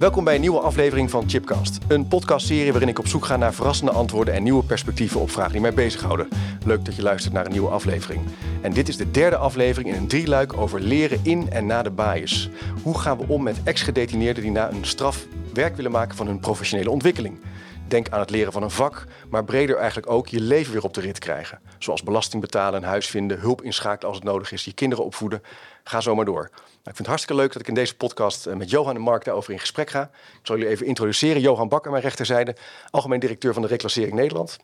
Welkom bij een nieuwe aflevering van Chipcast. Een podcastserie waarin ik op zoek ga naar verrassende antwoorden en nieuwe perspectieven op vragen die mij bezighouden. Leuk dat je luistert naar een nieuwe aflevering. En dit is de derde aflevering in een drieluik over leren in en na de baais. Hoe gaan we om met ex-gedetineerden die na een straf werk willen maken van hun professionele ontwikkeling? Denk aan het leren van een vak, maar breder eigenlijk ook je leven weer op de rit krijgen. Zoals belasting betalen, een huis vinden, hulp inschakelen als het nodig is, je kinderen opvoeden. Ga zo maar door. Nou, ik vind het hartstikke leuk dat ik in deze podcast met Johan en Mark daarover in gesprek ga. Ik zal jullie even introduceren. Johan Bakker aan mijn rechterzijde, algemeen directeur van de Reclassering Nederland.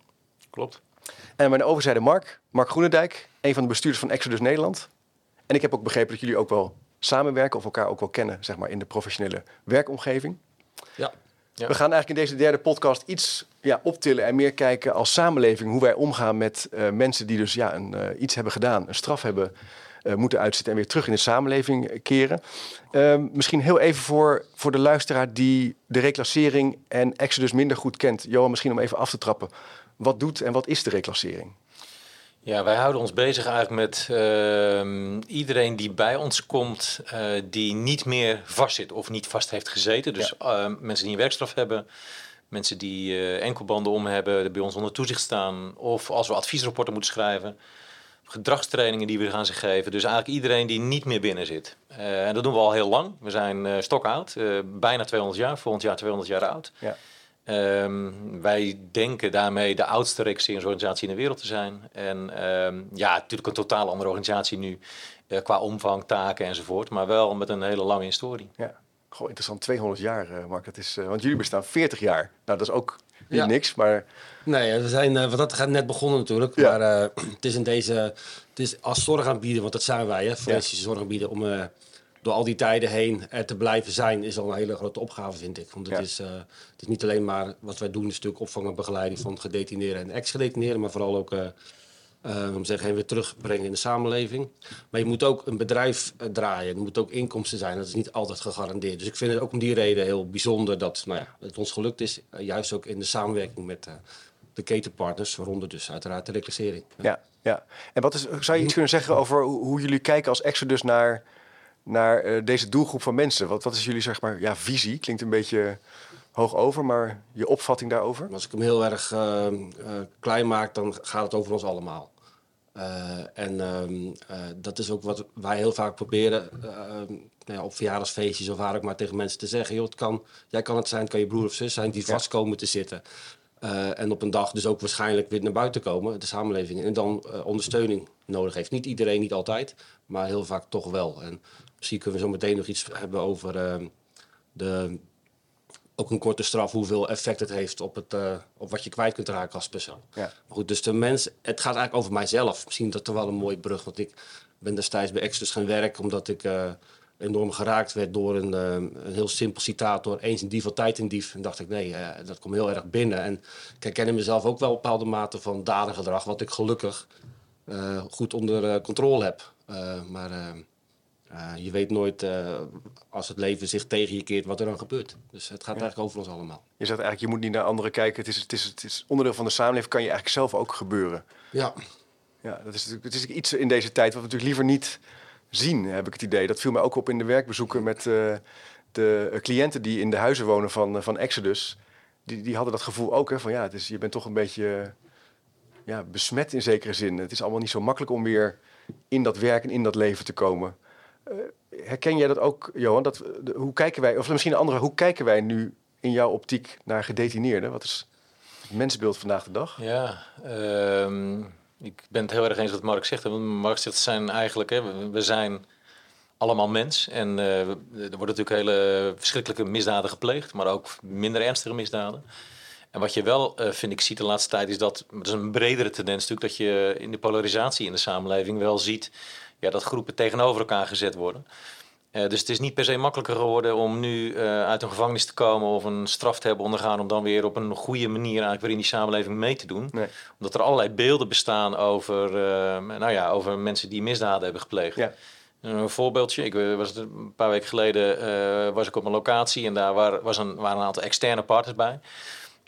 Klopt. En aan mijn overzijde Mark Groenendijk, een van de bestuurders van Exodus Nederland. En ik heb ook begrepen dat jullie ook wel samenwerken of elkaar ook wel kennen, zeg maar, in de professionele werkomgeving. Ja. Ja. We gaan eigenlijk in deze derde podcast iets optillen en meer kijken als samenleving hoe wij omgaan met mensen die dus iets hebben gedaan, een straf hebben moeten uitzitten en weer terug in de samenleving keren. Misschien heel even voor de luisteraar die de reclassering en Exodus minder goed kent. Johan, misschien om even af te trappen. Wat doet en wat is de reclassering? Ja, wij houden ons bezig uit met iedereen die bij ons komt die niet meer vastzit of niet vast heeft gezeten. Dus mensen die een werkstraf hebben, mensen die enkelbanden om hebben, bij ons onder toezicht staan. Of als we adviesrapporten moeten schrijven, gedragstrainingen die we gaan ze geven. Dus eigenlijk iedereen die niet meer binnen zit. En dat doen we al heel lang. We zijn stokoud, bijna 200 jaar, volgend jaar 200 jaar oud. Ja. Wij denken daarmee de oudste reclasseringsorganisatie in de wereld te zijn. En natuurlijk een totaal andere organisatie nu qua omvang, taken enzovoort. Maar wel met een hele lange historie. Ja, gewoon interessant. 200 jaar, Mark. Dat is, want jullie bestaan 40 jaar. Nou, dat is ook niet niks, maar... Nee, we zijn, want dat gaat net begonnen natuurlijk. Ja. Maar het is als zorgaanbieder, want dat zijn wij, hè. Forensische zorgaanbieder om... door al die tijden heen er te blijven zijn is al een hele grote opgave, vind ik. Want het is niet alleen maar wat wij doen, een stuk opvang en begeleiding van gedetineerden en ex-gedetineerden, maar vooral ook weer terugbrengen in de samenleving. Maar je moet ook een bedrijf draaien, er moet ook inkomsten zijn. Dat is niet altijd gegarandeerd. Dus ik vind het ook om die reden heel bijzonder dat het ons gelukt is, juist ook in de samenwerking met de ketenpartners, waaronder dus uiteraard de reclassering. Ja. En zou je iets kunnen zeggen over hoe jullie kijken als Exodus naar deze doelgroep van mensen? Wat is jullie, zeg maar, visie? Klinkt een beetje hoog over, maar je opvatting daarover? Als ik hem heel erg klein maak, dan gaat het over ons allemaal. En dat is ook wat wij heel vaak proberen op verjaardagsfeestjes of waar ook maar tegen mensen te zeggen. Joh, jij kan het zijn, het kan je broer of zus zijn die vast komen te zitten. En op een dag dus ook waarschijnlijk weer naar buiten komen, de samenleving. En dan ondersteuning nodig heeft. Niet iedereen, niet altijd, maar heel vaak toch wel. En misschien kunnen we zo meteen nog iets hebben over ook een korte straf, hoeveel effect het heeft op wat je kwijt kunt raken als persoon. Ja. Maar goed, dus de mens, het gaat eigenlijk over mijzelf. Misschien dat er wel een mooie brug, want ik ben destijds bij Exodus gaan werken omdat ik enorm geraakt werd door een heel simpel citaat door eens een dief altijd een dief. En dacht ik, nee, dat komt heel erg binnen. En ik herken in mezelf ook wel een bepaalde mate van dadergedrag, wat ik gelukkig goed onder controle heb. Maar je weet nooit als het leven zich tegen je keert wat er dan gebeurt. Dus het gaat eigenlijk over ons allemaal. Je zegt eigenlijk, je moet niet naar anderen kijken. Het is onderdeel van de samenleving, kan je eigenlijk zelf ook gebeuren. Ja, het is iets in deze tijd wat we natuurlijk liever niet zien, heb ik het idee. Dat viel mij ook op in de werkbezoeken met de cliënten die in de huizen wonen van Exodus. Die hadden dat gevoel ook, hè, van je bent toch een beetje besmet in zekere zin. Het is allemaal niet zo makkelijk om weer in dat werk en in dat leven te komen. Herken jij dat ook, Johan? Hoe kijken wij, of misschien een andere, hoe kijken wij nu in jouw optiek naar gedetineerden? Wat is het mensbeeld vandaag de dag? Ja, ik ben het heel erg eens wat Mark zegt. Want Mark zegt, we zijn allemaal mens. En er worden natuurlijk hele verschrikkelijke misdaden gepleegd, maar ook minder ernstige misdaden. En wat je wel, vind ik, ziet de laatste tijd is dat is een bredere tendens natuurlijk, dat je in de polarisatie in de samenleving wel ziet dat groepen tegenover elkaar gezet worden. Dus het is niet per se makkelijker geworden om nu uit een gevangenis te komen of een straf te hebben ondergaan om dan weer op een goede manier eigenlijk weer in die samenleving mee te doen. Nee. Omdat er allerlei beelden bestaan over, over mensen die misdaden hebben gepleegd. Ja. Een voorbeeldje, een paar weken geleden was ik op een locatie en daar waren een aantal externe partners bij.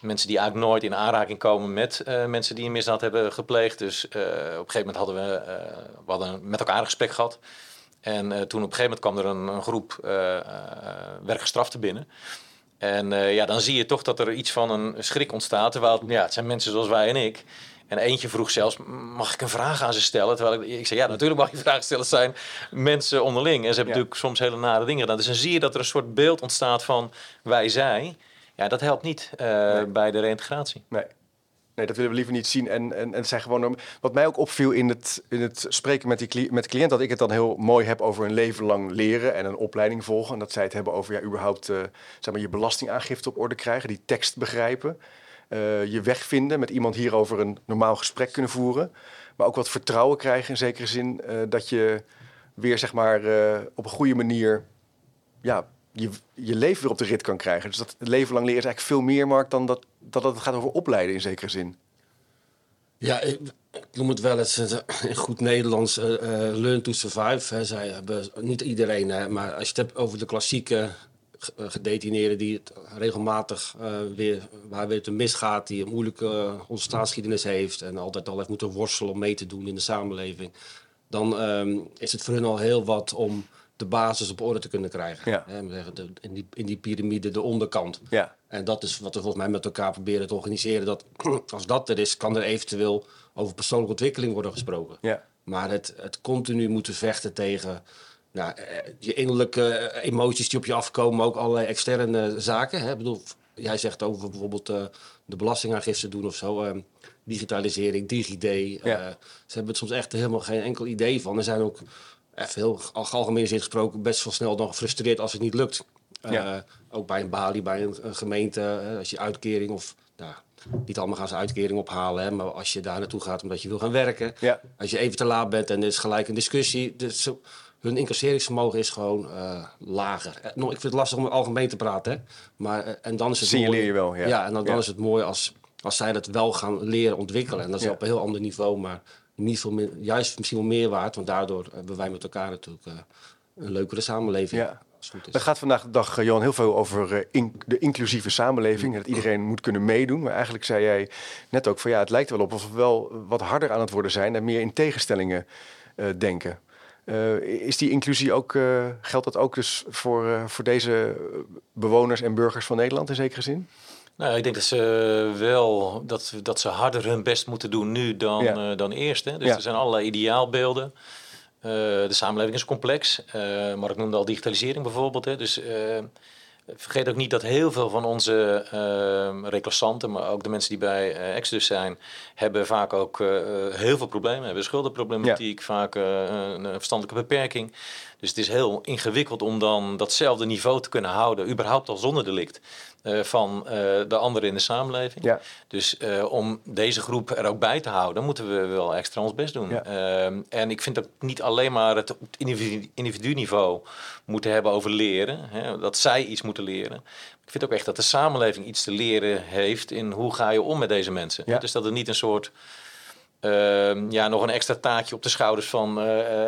Mensen die eigenlijk nooit in aanraking komen met mensen die een misdaad hebben gepleegd. Dus op een gegeven moment hadden we met elkaar een gesprek gehad. En toen op een gegeven moment kwam er een groep werkgestraften binnen. En dan zie je toch dat er iets van een schrik ontstaat. Terwijl het zijn mensen zoals wij en ik. En eentje vroeg zelfs, mag ik een vraag aan ze stellen? Terwijl ik zei, ja, natuurlijk mag je vragen stellen. Het zijn mensen onderling. En ze hebben natuurlijk soms hele nare dingen gedaan. Dus dan zie je dat er een soort beeld ontstaat van wij, zij. Ja, dat helpt niet bij de reïntegratie. Nee, dat willen we liever niet zien. En het zijn gewoon... Wat mij ook opviel in het spreken met de cliënt... dat ik het dan heel mooi heb over een leven lang leren... en een opleiding volgen. En dat zij het hebben over überhaupt je belastingaangifte op orde krijgen. Die tekst begrijpen. Je weg vinden. Met iemand hierover een normaal gesprek kunnen voeren. Maar ook wat vertrouwen krijgen in zekere zin. Dat je weer op een goede manier... Je leven weer op de rit kan krijgen. Dus dat leven lang leren is eigenlijk veel meer, Mark... dan dat het gaat over opleiden in zekere zin. Ja, ik noem het wel eens in goed Nederlands... learn to survive. Hè. Zij hebben, niet iedereen, hè, maar als je het hebt over de klassieke gedetineerden... die het regelmatig waar weer te misgaat... die een moeilijke ontstaansgeschiedenis heeft... en altijd al heeft moeten worstelen om mee te doen in de samenleving... dan is het voor hun al heel wat om... de basis op orde te kunnen krijgen. Ja. In die piramide de onderkant. Ja. En dat is wat we volgens mij met elkaar proberen te organiseren. Dat als dat er is, kan er eventueel over persoonlijke ontwikkeling worden gesproken. Ja. Maar het continu moeten vechten tegen je innerlijke emoties die op je afkomen... maar ook allerlei externe zaken. Hè? Ik bedoel, jij zegt over bijvoorbeeld de belastingaangifte doen of zo... digitalisering, DigiD. Ze hebben het soms echt helemaal geen enkel idee van. Er zijn ook... Even heel algemeen zin gesproken, best wel snel dan gefrustreerd als het niet lukt. Ook bij een balie, bij een gemeente, als je uitkering of... niet allemaal gaan ze uitkering ophalen, hè, maar als je daar naartoe gaat omdat je wil gaan werken. Ja. Als je even te laat bent en er is gelijk een discussie. Dus hun incasseringsvermogen is gewoon lager. Ik vind het lastig om algemeen te praten, hè. Maar, en dan is het signaleer je wel, ja. Ja, en dan is het mooi als zij dat wel gaan leren ontwikkelen. En dat is op een heel ander niveau, maar... Niet veel meer, juist misschien wel meer waard, want daardoor hebben wij met elkaar natuurlijk een leukere samenleving. Ja. Als het goed is. Het gaat vandaag de dag, Johan, heel veel over de inclusieve samenleving. En dat iedereen moet kunnen meedoen. Maar eigenlijk zei jij net ook van het lijkt wel op of we wel wat harder aan het worden zijn en meer in tegenstellingen denken. Is die inclusie ook, geldt dat ook dus voor deze bewoners en burgers van Nederland in zekere zin? Nou, ik denk dat ze wel dat ze harder hun best moeten doen nu dan eerst. Hè? Dus er zijn allerlei ideaalbeelden. De samenleving is complex. Mark noemde al digitalisering bijvoorbeeld. Hè? Dus vergeet ook niet dat heel veel van onze reclassanten... maar ook de mensen die bij Exodus zijn... hebben vaak ook heel veel problemen. Hebben schuldenproblematiek, vaak een verstandelijke beperking. Dus het is heel ingewikkeld om dan datzelfde niveau te kunnen houden... überhaupt al zonder delict... van de anderen in de samenleving. Ja. Dus om deze groep er ook bij te houden... moeten we wel extra ons best doen. Ja. En ik vind dat niet alleen maar het op individu-niveau... moeten hebben over leren. Hè, dat zij iets moeten leren. Ik vind ook echt dat de samenleving iets te leren heeft... in hoe ga je om met deze mensen. Ja. Dus dat er niet een soort... nog een extra taakje op de schouders van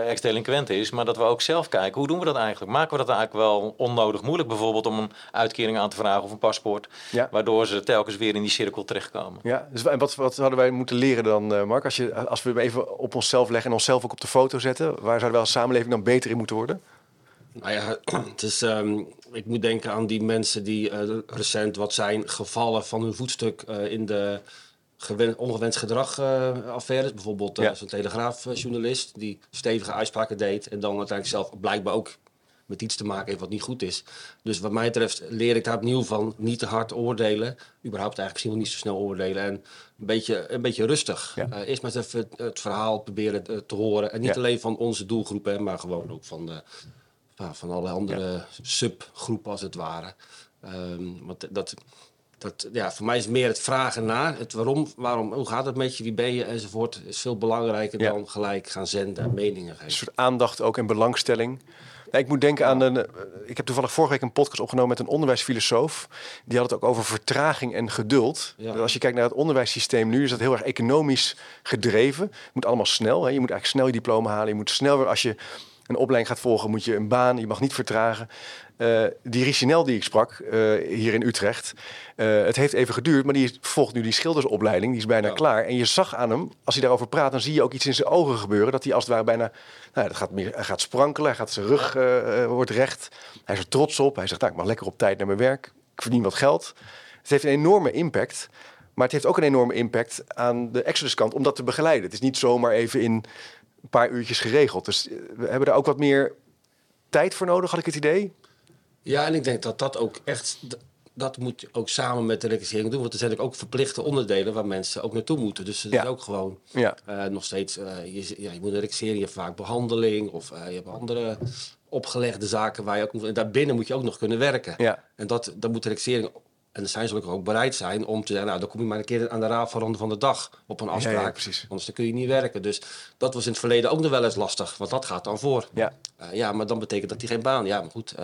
ex-delinquenten is... maar dat we ook zelf kijken, hoe doen we dat eigenlijk? Maken we dat eigenlijk wel onnodig moeilijk... bijvoorbeeld om een uitkering aan te vragen of een paspoort... waardoor ze telkens weer in die cirkel terechtkomen. Ja, dus wat zouden wij moeten leren dan, Mark? Als we hem even op onszelf leggen en onszelf ook op de foto zetten... waar zouden wij als samenleving dan beter in moeten worden? Nou ja, het is, ik moet denken aan die mensen die recent wat zijn... gevallen van hun voetstuk in de... ongewenst gedrag affaires. Bijvoorbeeld zo'n Telegraafjournalist die stevige uitspraken deed... en dan uiteindelijk zelf blijkbaar ook met iets te maken heeft wat niet goed is. Dus wat mij betreft leer ik daar opnieuw van niet te hard oordelen. Überhaupt eigenlijk misschien wel niet zo snel oordelen. En een beetje rustig. Ja. Eerst maar eens even het verhaal proberen te horen. En niet alleen van onze doelgroep, hè, maar gewoon ook van alle andere subgroepen als het ware. Want dat... voor mij is meer het vragen naar, het waarom, hoe gaat het met je, wie ben je enzovoort... is veel belangrijker dan gelijk gaan zenden en meningen geven. Een soort aandacht ook en belangstelling. Nou, ik moet denken aan ik heb toevallig vorige week een podcast opgenomen met een onderwijsfilosoof. Die had het ook over vertraging en geduld. Ja. Dus als je kijkt naar het onderwijssysteem nu, is dat heel erg economisch gedreven. Het moet allemaal snel. Hè. Je moet eigenlijk snel je diploma halen. Je moet snel weer, als je een opleiding gaat volgen, moet je een baan. Je mag niet vertragen. Die Richenel die ik sprak, hier in Utrecht, het heeft even geduurd, maar die volgt nu die schildersopleiding, die is bijna klaar. En je zag aan hem, als hij daarover praat, dan zie je ook iets in zijn ogen gebeuren, dat hij als het ware bijna, hij gaat sprankelen, hij gaat zijn rug, wordt recht. Hij is er trots op, hij zegt, ik mag lekker op tijd naar mijn werk, ik verdien wat geld. Het heeft een enorme impact, maar het heeft ook een enorme impact aan de Exodus kant om dat te begeleiden. Het is niet zomaar even in een paar uurtjes geregeld. Dus we hebben daar ook wat meer tijd voor nodig, had ik het idee. Ja, en ik denk dat dat ook echt, dat moet je ook samen met de reclassering doen. Want er zijn ook verplichte onderdelen waar mensen ook naartoe moeten. Dus dat is ook gewoon nog steeds, je moet een reclassering, je hebt vaak behandeling of je hebt andere opgelegde zaken waar je ook moet. En daarbinnen moet je ook nog kunnen werken. Ja. En dat moet de reclassering, en dan zijn ze ook bereid zijn om te zeggen, dan kom je maar een keer aan de raad van de ronde van de dag op een afspraak. Ja, precies. Anders dan kun je niet werken. Dus dat was in het verleden ook nog wel eens lastig, want dat gaat dan voor. Ja. Maar dan betekent dat die geen baan. Ja, maar goed. Dus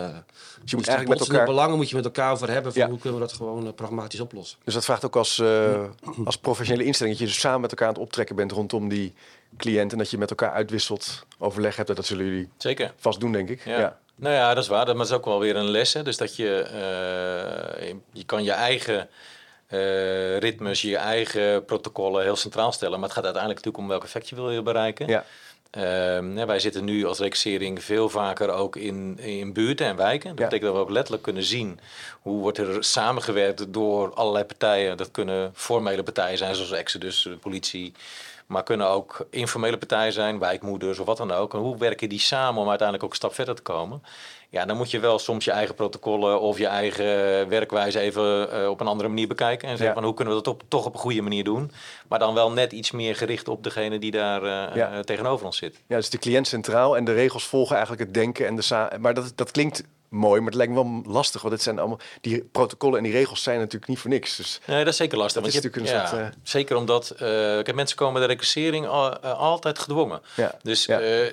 je moet eigenlijk met elkaar belangen moet je met elkaar over hebben. Van hoe kunnen we dat gewoon pragmatisch oplossen? Dus dat vraagt ook als professionele instelling dat je dus samen met elkaar aan het optrekken bent rondom die cliënt en dat je met elkaar uitwisselt, overleg hebt. Dat zullen jullie vast doen, denk ik. Ja. Nou ja, dat is waar. Maar dat is ook wel weer een les. Hè? Dus dat je kan je eigen ritmes, je eigen protocollen heel centraal stellen. Maar het gaat uiteindelijk natuurlijk om welk effect je wil bereiken. Ja. Wij zitten nu als reclassering veel vaker ook in buurten en wijken. Dat betekent dat we ook letterlijk kunnen zien hoe wordt er samengewerkt door allerlei partijen. Dat kunnen formele partijen zijn zoals Exodus, de politie. Maar kunnen ook informele partijen zijn, wijkmoeders of wat dan ook. En hoe werken die samen om uiteindelijk ook een stap verder te komen? Ja, dan moet je wel soms je eigen protocollen of je eigen werkwijze even op een andere manier bekijken. En zeggen van hoe kunnen we dat toch op een goede manier doen. Maar dan wel net iets meer gericht op degene die daar tegenover ons zit. Ja, dus de cliënt centraal en de regels volgen eigenlijk het denken. En maar dat klinkt mooi, maar het lijkt me wel lastig. Want het zijn allemaal die protocollen en die regels zijn natuurlijk niet voor niks. Dus nee, dat is zeker lastig. Dat want is natuurlijk een soort, zeker omdat mensen komen bij de reclassering altijd gedwongen. Ja. Dus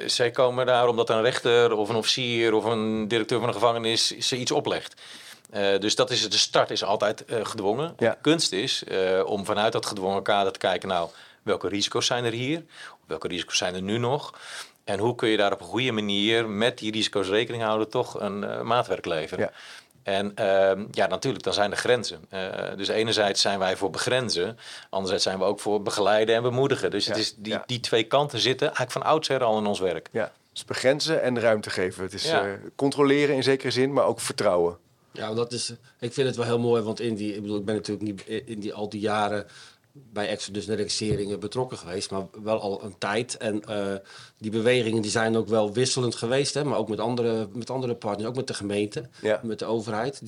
zij komen daar omdat een rechter of een officier of een directeur van een gevangenis ze iets oplegt. Dus dat is de start is altijd gedwongen. Ja. De kunst is om vanuit dat gedwongen kader te kijken. Nou, welke risico's zijn er hier? Welke risico's zijn er nu nog? En hoe kun je daar op een goede manier met die risico's rekening houden toch een maatwerk leveren? Ja. En natuurlijk, dan zijn er grenzen. Dus enerzijds zijn wij voor begrenzen, anderzijds zijn we ook voor begeleiden en bemoedigen. Dus het is die twee kanten zitten eigenlijk van oudsher al in ons werk. Ja, dus begrenzen en ruimte geven. Het is controleren in zekere zin, maar ook vertrouwen. Ja, dat is. Ik vind het wel heel mooi, want ik ben natuurlijk niet in die al die jaren bij Exodus en reclasseringen betrokken geweest, maar wel al een tijd. En die bewegingen die zijn ook wel wisselend geweest, hè, maar ook met andere partners, ook met de gemeente, met de overheid.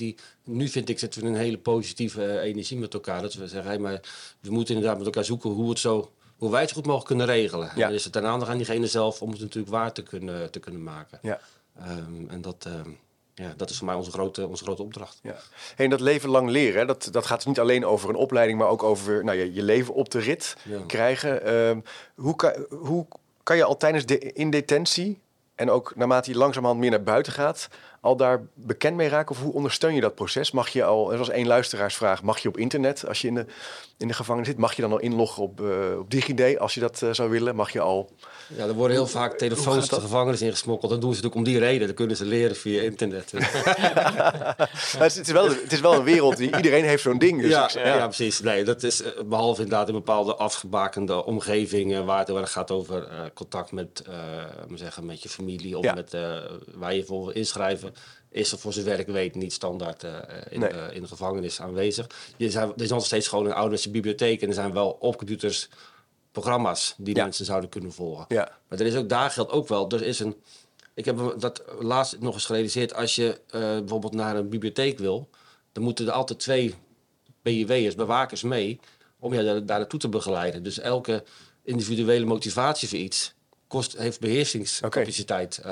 Nu vind ik zitten we in een hele positieve energie met elkaar. Dat we zeggen, maar we moeten inderdaad met elkaar zoeken hoe wij het goed mogelijk kunnen regelen. Ja. En dan is het daarna nog aan diegene zelf om het natuurlijk waar te kunnen maken. Ja. En dat. Ja, dat is voor mij onze grote opdracht. Ja. Hey, en dat leven lang leren, hè? Dat gaat dus niet alleen over een opleiding, maar ook over je leven op de rit krijgen. Hoe kan je al tijdens in detentie en ook naarmate je langzamerhand meer naar buiten gaat, al daar bekend mee raken? Of hoe ondersteun je dat proces? Mag je al, zoals één luisteraarsvraag, mag je op internet als je in de gevangenis zit? Mag je dan al inloggen op DigiD als je dat zou willen? Mag je al? Ja, er worden heel vaak telefoons de gevangenis ingesmokkeld. Dan doen ze het ook om die reden. Dan kunnen ze leren via internet. Het is wel een wereld die iedereen heeft zo'n ding. Dus ja, precies. Nee, dat is behalve inderdaad in bepaalde afgebakende omgevingen waar het gaat over contact met je familie of waar je voor wil inschrijven. Is er voor zijn werk weet niet standaard in de gevangenis aanwezig. Er is nog steeds gewoon een ouderwetse bibliotheek en er zijn wel op computers programma's die mensen zouden kunnen volgen. Ja. Maar er is ook, daar geldt ook wel, er is een. Ik heb dat laatst nog eens gerealiseerd. Als je bijvoorbeeld naar een bibliotheek wil, dan moeten er altijd 2 BIW'ers, bewakers mee, om je daar naartoe te begeleiden. Dus elke individuele motivatie voor iets heeft beheersingscapaciteit,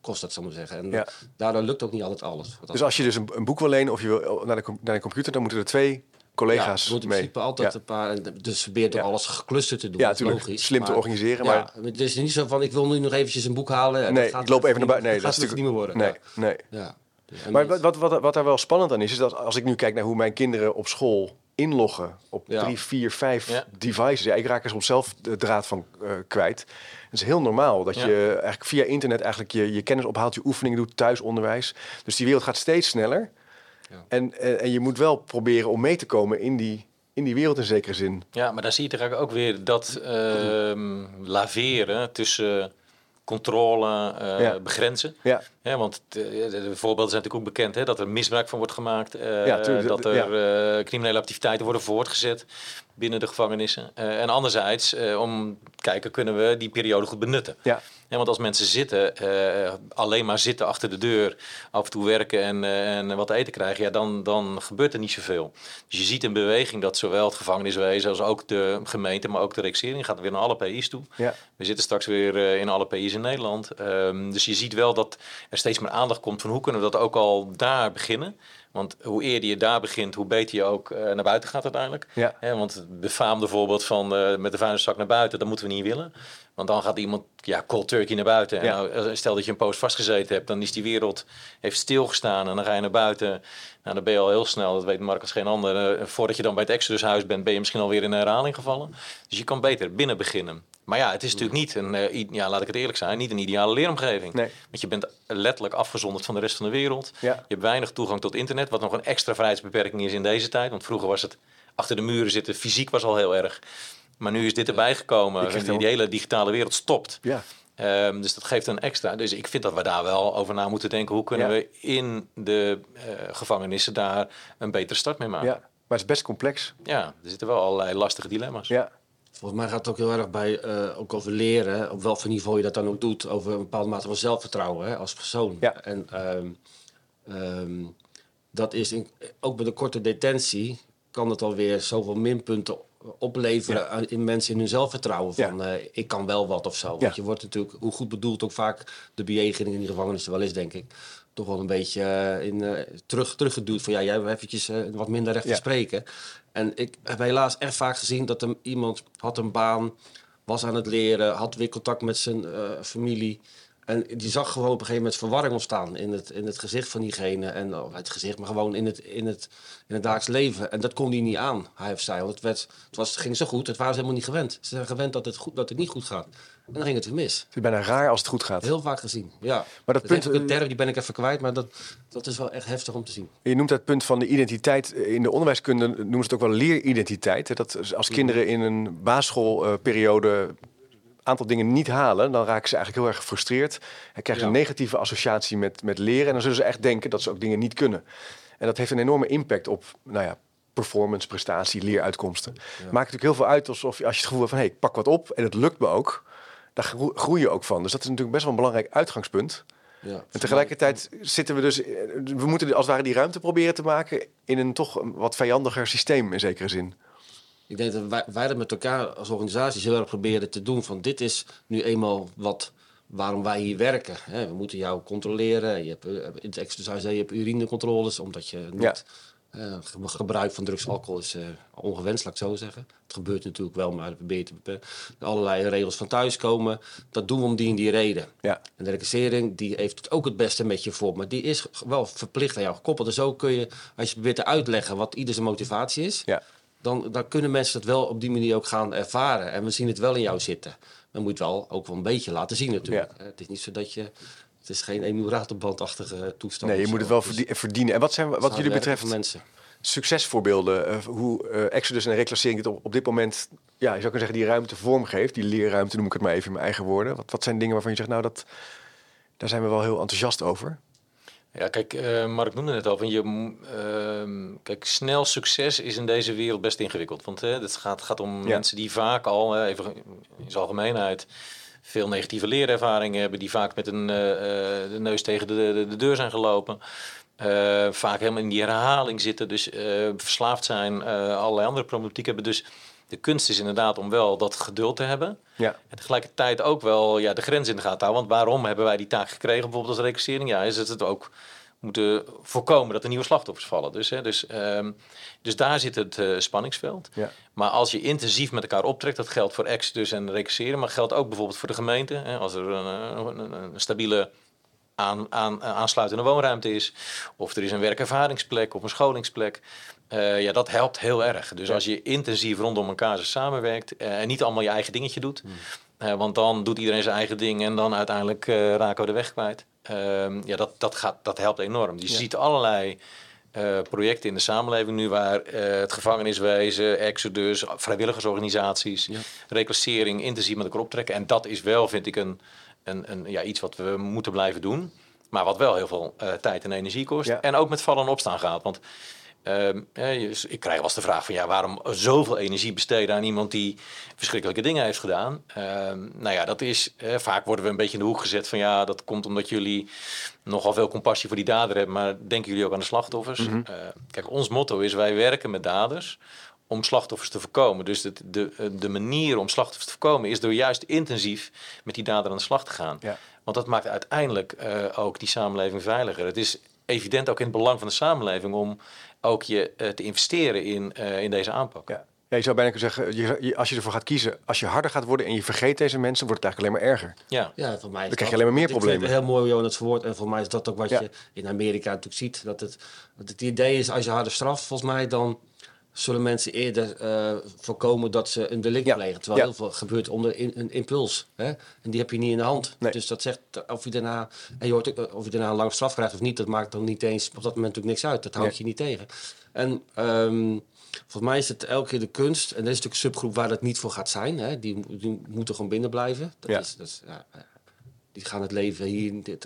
kost dat, zal ik maar zeggen. En daardoor lukt ook niet altijd alles. Dus als je dus een boek wil lenen of je wil naar de computer, dan moeten er 2 collega's mee. Ja, in principe altijd een paar. Dus probeer door alles geclusterd te doen. Ja, natuurlijk. Slim te organiseren. Maar het is niet zo van, ik wil nu nog eventjes een boek halen. En nee, ik loop even naar buiten. Nee, dat gaat natuurlijk niet meer worden. Nee. Ja. Ja, maar wat daar wel spannend aan is dat als ik nu kijk naar hoe mijn kinderen op school inloggen op 3, 4, 5 devices. Ja, ik raak er soms zelf de draad van kwijt. Het is heel normaal dat je eigenlijk via internet eigenlijk je kennis ophaalt, je oefeningen doet, thuisonderwijs. Dus die wereld gaat steeds sneller. Ja. En je moet wel proberen om mee te komen in die wereld in zekere zin. Ja, maar daar zie je ook weer dat laveren tussen controle, begrenzen. Ja. Ja, want de voorbeelden zijn natuurlijk ook bekend, hè, dat er misbruik van wordt gemaakt. Dat er criminele activiteiten worden voortgezet binnen de gevangenissen. En anderzijds, om te kijken, kunnen we die periode goed benutten. Ja. Ja, want als mensen zitten, alleen maar zitten achter de deur, af en toe werken en wat eten krijgen, dan gebeurt er niet zoveel. Dus je ziet in beweging dat zowel het gevangeniswezen als ook de gemeente, maar ook de reclassering gaat weer naar alle PI's toe. Ja. We zitten straks weer in alle PI's in Nederland. Dus je ziet wel dat er steeds meer aandacht komt van hoe kunnen we dat ook al daar beginnen. Want hoe eerder je daar begint, hoe beter je ook naar buiten gaat uiteindelijk. Ja. Want het befaamde voorbeeld van met de vuilniszak naar buiten, dat moeten we niet willen. Want dan gaat iemand cold turkey naar buiten. Ja. En nou, stel dat je een poos vastgezeten hebt, dan is die wereld heeft stilgestaan en dan ga je naar buiten. Nou, dan ben je al heel snel, dat weet Mark als geen ander. Voordat je dan bij het Exodushuis bent, ben je misschien alweer in een herhaling gevallen. Dus je kan beter binnen beginnen. Maar ja, het is natuurlijk niet laat ik het eerlijk zijn, niet een ideale leeromgeving. Nee. Want je bent letterlijk afgezonderd van de rest van de wereld. Ja. Je hebt weinig toegang tot internet, wat nog een extra vrijheidsbeperking is in deze tijd. Want vroeger was het achter de muren zitten, fysiek was al heel erg. Maar nu is dit erbij gekomen, die hele digitale wereld stopt. Ja. Dus dat geeft een extra. Dus ik vind dat we daar wel over na moeten denken. Hoe kunnen we in de gevangenissen daar een betere start mee maken? Ja. Maar het is best complex. Ja, er zitten wel allerlei lastige dilemma's. Ja. Volgens mij gaat het ook heel erg bij ook over leren, op welk niveau je dat dan ook doet, over een bepaalde mate van zelfvertrouwen als persoon. Ja. En dat is ook bij de korte detentie kan het alweer zoveel minpunten opleveren in mensen in hun zelfvertrouwen van ik kan wel wat of zo. Want je wordt natuurlijk, hoe goed bedoeld ook vaak de bejegening in de gevangenis wel is, denk ik, toch wel een beetje teruggeduwd van jij hebt eventjes wat minder recht te spreken. En ik heb helaas echt vaak gezien dat iemand had een baan, was aan het leren, had weer contact met zijn familie. En die zag gewoon op een gegeven moment verwarring ontstaan in het gezicht van diegene. En het gezicht, maar gewoon in het dagelijks leven. En dat kon hij niet aan, hij of zij. Want het ging zo goed, het waren ze helemaal niet gewend. Ze zijn gewend dat het niet goed gaat. En dan ging het weer mis. Het is bijna raar als het goed gaat. Heel vaak gezien, ja. Maar dat punt, een term, die ben ik even kwijt, maar dat is wel echt heftig om te zien. Je noemt dat punt van de identiteit. In de onderwijskunde noemen ze het ook wel leeridentiteit. Dat als kinderen in een basisschoolperiode aantal dingen niet halen, dan raken ze eigenlijk heel erg gefrustreerd. En krijgen ze een negatieve associatie met leren. En dan zullen ze echt denken dat ze ook dingen niet kunnen. En dat heeft een enorme impact op performance, prestatie, leeruitkomsten. Ja. Maakt natuurlijk heel veel uit alsof als je het gevoel hebt van ik pak wat op en het lukt me ook. Daar groei je ook van. Dus dat is natuurlijk best wel een belangrijk uitgangspunt. Ja, en tegelijkertijd zitten we dus, we moeten als het ware die ruimte proberen te maken in een toch wat vijandiger systeem in zekere zin. Ik denk dat wij dat met elkaar als organisaties heel erg proberen te doen. Van dit is nu eenmaal waarom wij hier werken. We moeten jou controleren. Je hebt in het Exodus je hebt urinecontroles, omdat je niet gebruik van drugs en alcohol is ongewenst, laat ik zo zeggen. Het gebeurt natuurlijk wel, maar we proberen te beperken. Allerlei regels van thuiskomen. Dat doen we om die en die reden. Ja. En de reclassering die heeft het ook het beste met je voor. Maar die is wel verplicht aan jou gekoppeld. En zo kun je, als je probeert te uitleggen wat ieders motivatie is. Ja. Dan kunnen mensen dat wel op die manier ook gaan ervaren. En we zien het wel in jou zitten. Dan moet je het wel ook wel een beetje laten zien natuurlijk. Ja. Het is niet zo dat het is geen emulatenbandachtige toestand. Nee, je moet het wel verdienen. En wat jullie betreft succesvoorbeelden. Hoe Exodus en reclassering dit op dit moment, je zou kunnen zeggen, die ruimte vormgeeft. Die leerruimte noem ik het maar even in mijn eigen woorden. Wat zijn dingen waarvan je zegt, daar zijn we wel heel enthousiast over? Ja, kijk, Mark noemde het al. Snel succes is in deze wereld best ingewikkeld. Want het gaat om mensen die vaak al, even in zijn algemeenheid, veel negatieve leerervaringen hebben. Die vaak met de neus tegen de deur zijn gelopen. Vaak helemaal in die herhaling zitten. Dus verslaafd zijn, allerlei andere problematiek hebben. Dus de kunst is inderdaad om wel dat geduld te hebben. Ja. En tegelijkertijd ook wel de grens in de gaten houden. Want waarom hebben wij die taak gekregen, bijvoorbeeld als reclassering? Ja, is het ook moeten voorkomen dat er nieuwe slachtoffers vallen. Dus daar zit het spanningsveld. Ja. Maar als je intensief met elkaar optrekt, dat geldt voor Exodus en reclasseren, maar geldt ook bijvoorbeeld voor de gemeente. Hè, als er een stabiele aansluitende woonruimte is, of er is een werkervaringsplek of een scholingsplek. Dat helpt heel erg. Dus als je intensief rondom elkaar samenwerkt en niet allemaal je eigen dingetje doet, want dan doet iedereen zijn eigen ding en dan uiteindelijk raken we de weg kwijt. Dat helpt enorm. Je ziet allerlei projecten in de samenleving nu waar het gevangeniswezen, Exodus, vrijwilligersorganisaties, reclassering intensief met elkaar optrekken. En dat is wel, vind ik, iets wat we moeten blijven doen, maar wat wel heel veel tijd en energie kost. Ja. En ook met vallen en opstaan gaat. Want ik krijg wel eens de vraag van waarom zoveel energie besteden aan iemand die verschrikkelijke dingen heeft gedaan. Dat is vaak worden we een beetje in de hoek gezet van dat komt omdat jullie nogal veel compassie voor die dader hebben, maar denken jullie ook aan de slachtoffers? Mm-hmm. Kijk, ons motto is: wij werken met daders om slachtoffers te voorkomen. Dus de manier om slachtoffers te voorkomen is door juist intensief met die dader aan de slag te gaan. Ja. Want dat maakt uiteindelijk ook die samenleving veiliger. Het is evident ook in het belang van de samenleving om ook je te investeren in deze aanpak. Ja. Ja, je zou bijna kunnen zeggen, als je ervoor gaat kiezen, als je harder gaat worden en je vergeet deze mensen, wordt het eigenlijk alleen maar erger. Ja, voor mij dan krijg je alleen maar meer problemen. Ik vind het heel mooi, Johan, het verwoord. En voor mij is dat ook wat je in Amerika natuurlijk ziet. Dat het idee is, als je harder straft, volgens mij dan zullen mensen eerder voorkomen dat ze een delict plegen. Terwijl heel veel gebeurt onder een impuls. Hè? En die heb je niet in de hand. Nee. Dus dat zegt, of je daarna een lange straf krijgt of niet, dat maakt dan niet eens op dat moment natuurlijk niks uit. Dat houdt je niet tegen. En volgens mij is het elke keer de kunst. En er is natuurlijk een subgroep waar dat niet voor gaat zijn. Hè? Die moeten gewoon binnen blijven. Die gaan het leven hier.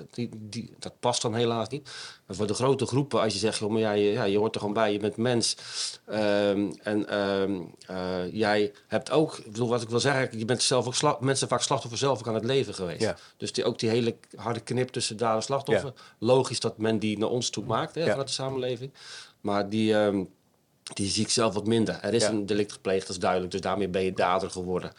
Dat past dan helaas niet. Maar voor de grote groepen, als je zegt, joh, maar je hoort er gewoon bij, je bent mens. Jij hebt ook, wat ik wil zeggen, je bent zelf ook mensen vaak slachtoffer zelf ook aan het leven geweest. Ja. Dus ook die hele harde knip tussen dader en slachtoffer. Ja. Logisch dat men die naar ons toe maakt, hè, vanuit de samenleving. Maar die zie ik zelf wat minder. Er is een delict gepleegd, dat is duidelijk. Dus daarmee ben je dader geworden.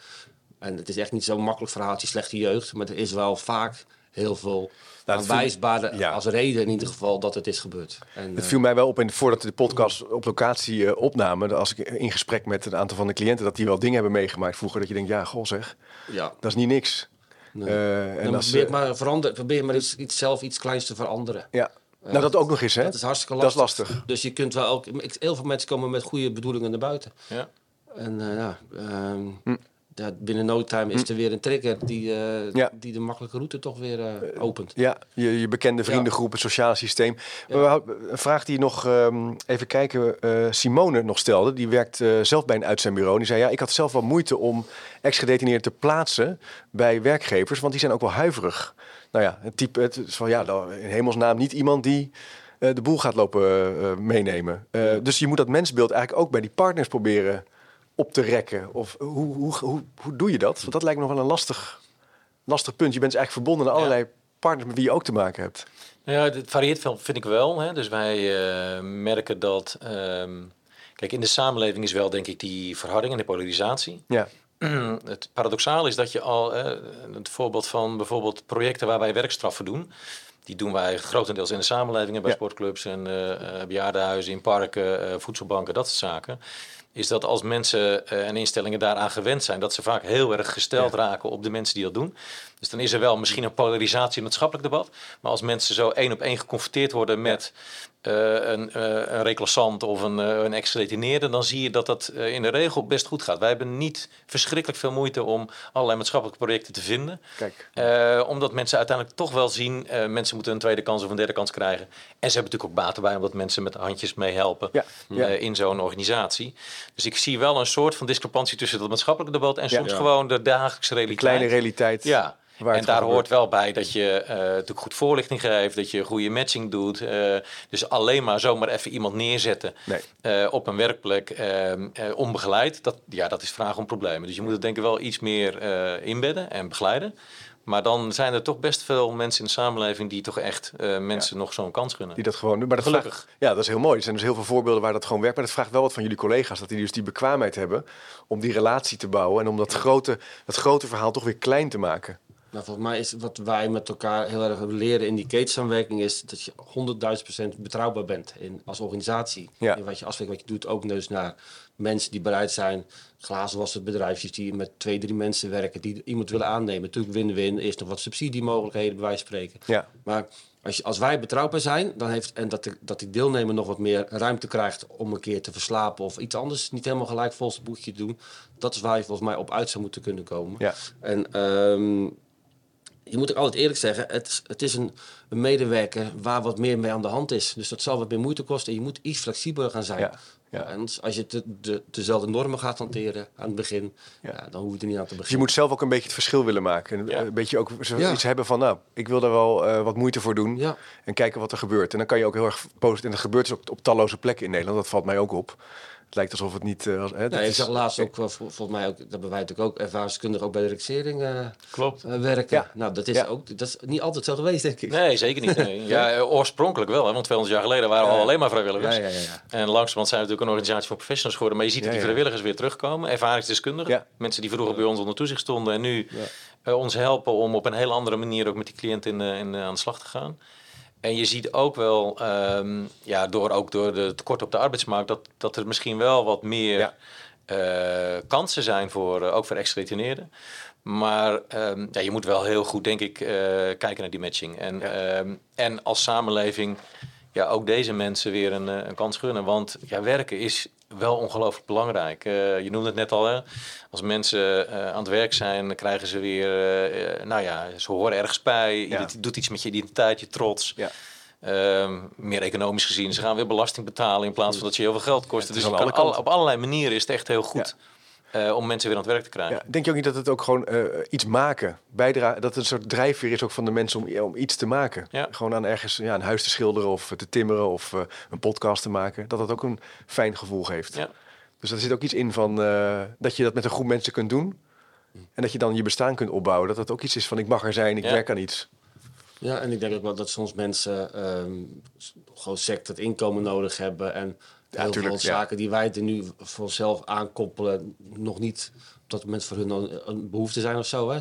En het is echt niet zo'n makkelijk verhaaltje, slechte jeugd. Maar er is wel vaak heel veel aanwijsbare als reden in ieder geval dat het is gebeurd. Het viel mij wel op, voordat we de podcast op locatie opnamen, als ik in gesprek met een aantal van de cliënten, dat die wel dingen hebben meegemaakt vroeger. Dat je denkt, dat is niet niks. Nee. Probeer maar iets kleins te veranderen. Ja. Dat ook nog eens, hè? Dat is hartstikke lastig. Dat is lastig. Dus je kunt wel ook. Heel veel mensen komen met goede bedoelingen naar buiten. Ja. En binnen no time is er weer een trigger die de makkelijke route toch weer opent. Ja, je bekende vriendengroep, het sociale systeem. Ja. Een vraag die nog, Simone nog stelde. Die werkt zelf bij een uitzendbureau. Die zei, ik had zelf wel moeite om ex-gedetineerden te plaatsen bij werkgevers. Want die zijn ook wel huiverig. Nou ja, het is van, in hemelsnaam niet iemand die de boel gaat lopen meenemen. Dus je moet dat mensbeeld eigenlijk ook bij die partners proberen op te rekken? Of hoe doe je dat? Want dat lijkt me nog wel een lastig punt. Je bent eigenlijk verbonden aan allerlei partners met wie je ook te maken hebt. Het varieert veel, vind ik wel. Hè? Dus wij merken dat... in de samenleving is wel, denk ik, die verharding en de polarisatie. Ja. Het paradoxaal is dat je al... het voorbeeld van bijvoorbeeld projecten waar wij werkstraffen doen, die doen wij grotendeels in de samenleving, bij sportclubs en bejaardenhuizen, in parken, voedselbanken, dat soort zaken, is dat als mensen en instellingen daaraan gewend zijn, dat ze vaak heel erg gesteld raken op de mensen die dat doen. Dus dan is er wel misschien een polarisatie in het maatschappelijk debat. Maar als mensen zo 1 op 1 geconfronteerd worden met een reclassant of een ex-gedetineerde, dan zie je dat dat in de regel best goed gaat. Wij hebben niet verschrikkelijk veel moeite om allerlei maatschappelijke projecten te vinden. Kijk. Omdat mensen uiteindelijk toch wel zien, mensen moeten een tweede kans of een derde kans krijgen. En ze hebben natuurlijk ook baat erbij, omdat mensen met handjes mee helpen in zo'n organisatie. Dus ik zie wel een soort van discrepantie tussen het maatschappelijke debat en soms gewoon de dagelijkse realiteit. De kleine realiteit. Ja. En daar hoort wel bij dat je natuurlijk goed voorlichting geeft, dat je goede matching doet. Dus alleen maar zomaar even iemand neerzetten op een werkplek onbegeleid. Dat is vraag om problemen. Dus je moet het denk ik wel iets meer inbedden en begeleiden. Maar dan zijn er toch best veel mensen in de samenleving die toch echt mensen nog zo'n kans gunnen. Die dat gewoon doen. Maar dat gelukkig. Dat is heel mooi. Er zijn dus heel veel voorbeelden waar dat gewoon werkt. Maar dat vraagt wel wat van jullie collega's. Dat die dus die bekwaamheid hebben om die relatie te bouwen. En om dat grote verhaal toch weer klein te maken. Nou, volgens mij is wat wij met elkaar heel erg leren in die ketensaanwerking is dat je 100.000% betrouwbaar bent als organisatie. Ja. In wat je afspreekt, wat je doet, ook dus naar mensen die bereid zijn. Glazenwassers, bedrijfjes die met 2-3 mensen werken, die iemand willen aannemen. Natuurlijk win-win, eerst nog wat subsidiemogelijkheden bij wijze van spreken. Ja. Maar als wij betrouwbaar zijn, dan heeft en dat die deelnemer nog wat meer ruimte krijgt om een keer te verslapen of iets anders, niet helemaal gelijk volgens het boekje te doen. Dat is waar je volgens mij op uit zou moeten kunnen komen. Ja. En je moet ook altijd eerlijk zeggen, het is een medewerker waar wat meer mee aan de hand is. Dus dat zal wat meer moeite kosten en je moet iets flexibeler gaan zijn. Ja. Ja. En als je dezelfde normen gaat hanteren aan het begin, ja, dan hoef je er niet aan te beginnen. Dus je moet zelf ook een beetje het verschil willen maken. En een beetje ook iets hebben van, nou, ik wil daar wel wat moeite voor doen. Ja. En kijken wat er gebeurt. En dan kan je ook heel erg positief. En dat gebeurt dus op talloze plekken in Nederland. Dat valt mij ook op. Het lijkt alsof het niet... ik zag laatst ook, volgens mij, ook, dat hebben wij natuurlijk ook ervaringskundig ook bij de reclassering werken. Ja. Nou, dat is niet altijd zo geweest, denk ik. Nee, zeker niet. Nee. Ja, oorspronkelijk wel, hè, want 200 jaar geleden waren we alleen maar vrijwilligers. Ja. En langzamerhand zijn we natuurlijk een organisatie voor professionals geworden, maar je ziet dat die vrijwilligers weer terugkomen. Ervaringsdeskundigen, mensen die vroeger bij ons onder toezicht stonden en nu ons helpen om op een heel andere manier ook met die cliënt aan de slag te gaan. En je ziet ook wel, door de tekort op de arbeidsmarkt, dat er misschien wel wat meer kansen zijn ook voor ex-gedetineerden. Maar je moet wel heel goed, denk ik, kijken naar die matching. En als samenleving ook deze mensen weer een kans gunnen. Want werken is wel ongelooflijk belangrijk. Je noemde het net al, hè? Als mensen aan het werk zijn, krijgen ze weer... ze horen ergens bij. Het doet iets met je identiteit, je trots. Ja. Meer economisch gezien. Ze gaan weer belasting betalen in plaats van dat je heel veel geld kost. Ja, dus op allerlei manieren is het echt heel goed... Ja. Om mensen weer aan het werk te krijgen. Ja, denk je ook niet dat het ook gewoon iets maken, dat het een soort drijfveer is ook van de mensen om iets te maken? Ja. Gewoon aan ergens een huis te schilderen of te timmeren of een podcast te maken. Dat ook een fijn gevoel geeft. Ja. Dus er zit ook iets in van dat je dat met een groep mensen kunt doen. En dat je dan je bestaan kunt opbouwen. Dat ook iets is van ik mag er zijn, ik werk aan iets. Ja, en ik denk ook wel dat soms mensen gewoon sector het inkomen nodig hebben en... Heel veel zaken die wij er nu voor onszelf aankoppelen, nog niet op dat moment voor hun een behoefte zijn of zo. Hè?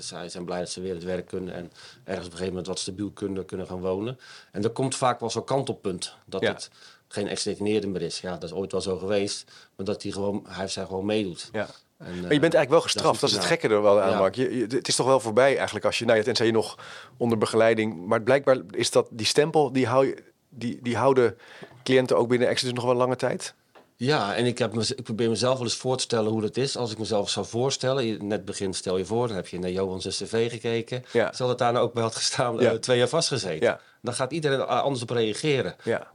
Zij zijn blij dat ze weer het werk kunnen en ergens op een gegeven moment wat stabiel kunnen gaan wonen. En er komt vaak wel zo'n kantelpunt dat het geen ex-gedetineerde meer is. Ja, dat is ooit wel zo geweest, maar dat hij gewoon meedoet. Ja. En, maar je bent eigenlijk wel gestraft. Dat is het gekke er wel aan, Mark. Het is toch wel voorbij eigenlijk als je, tenzij je nog onder begeleiding, maar blijkbaar is dat die stempel die hou je. Die houden cliënten ook binnen Exodus nog wel lange tijd? Ja, en ik probeer mezelf wel eens voor te stellen hoe dat is. Als ik mezelf zou voorstellen, net begin stel je voor... dan heb je naar Johans cv gekeken. Ja. Stel dat daar nou ook bij had gestaan, 2 jaar vastgezeten. Ja. Dan gaat iedereen anders op reageren. Ja.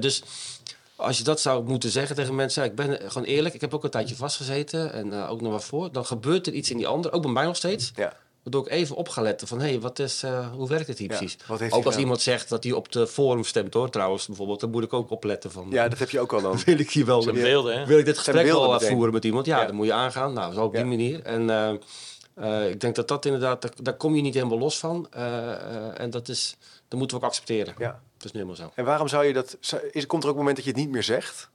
Dus als je dat zou moeten zeggen tegen mensen... ik ben gewoon eerlijk, ik heb ook een tijdje vastgezeten... en ook nog wat voor. Dan gebeurt er iets in die ander, ook bij mij nog steeds... Ja. Waardoor ik even op ga letten van, hoe werkt het hier precies? Ook als iemand zegt dat hij op de forum stemt, hoor, trouwens, bijvoorbeeld. Dan moet ik ook opletten van... Ja, dat heb je ook al dan. Wil ik hier wel... Beelden, wil ik dit gesprek wel afvoeren met iemand? Ja, dan moet je aangaan. Nou, zo op die manier. En ik denk dat inderdaad... Daar kom je niet helemaal los van. En dat moeten we ook accepteren. Ja. Dat is nu helemaal zo. En waarom zou je dat... Komt er ook een moment dat je het niet meer zegt?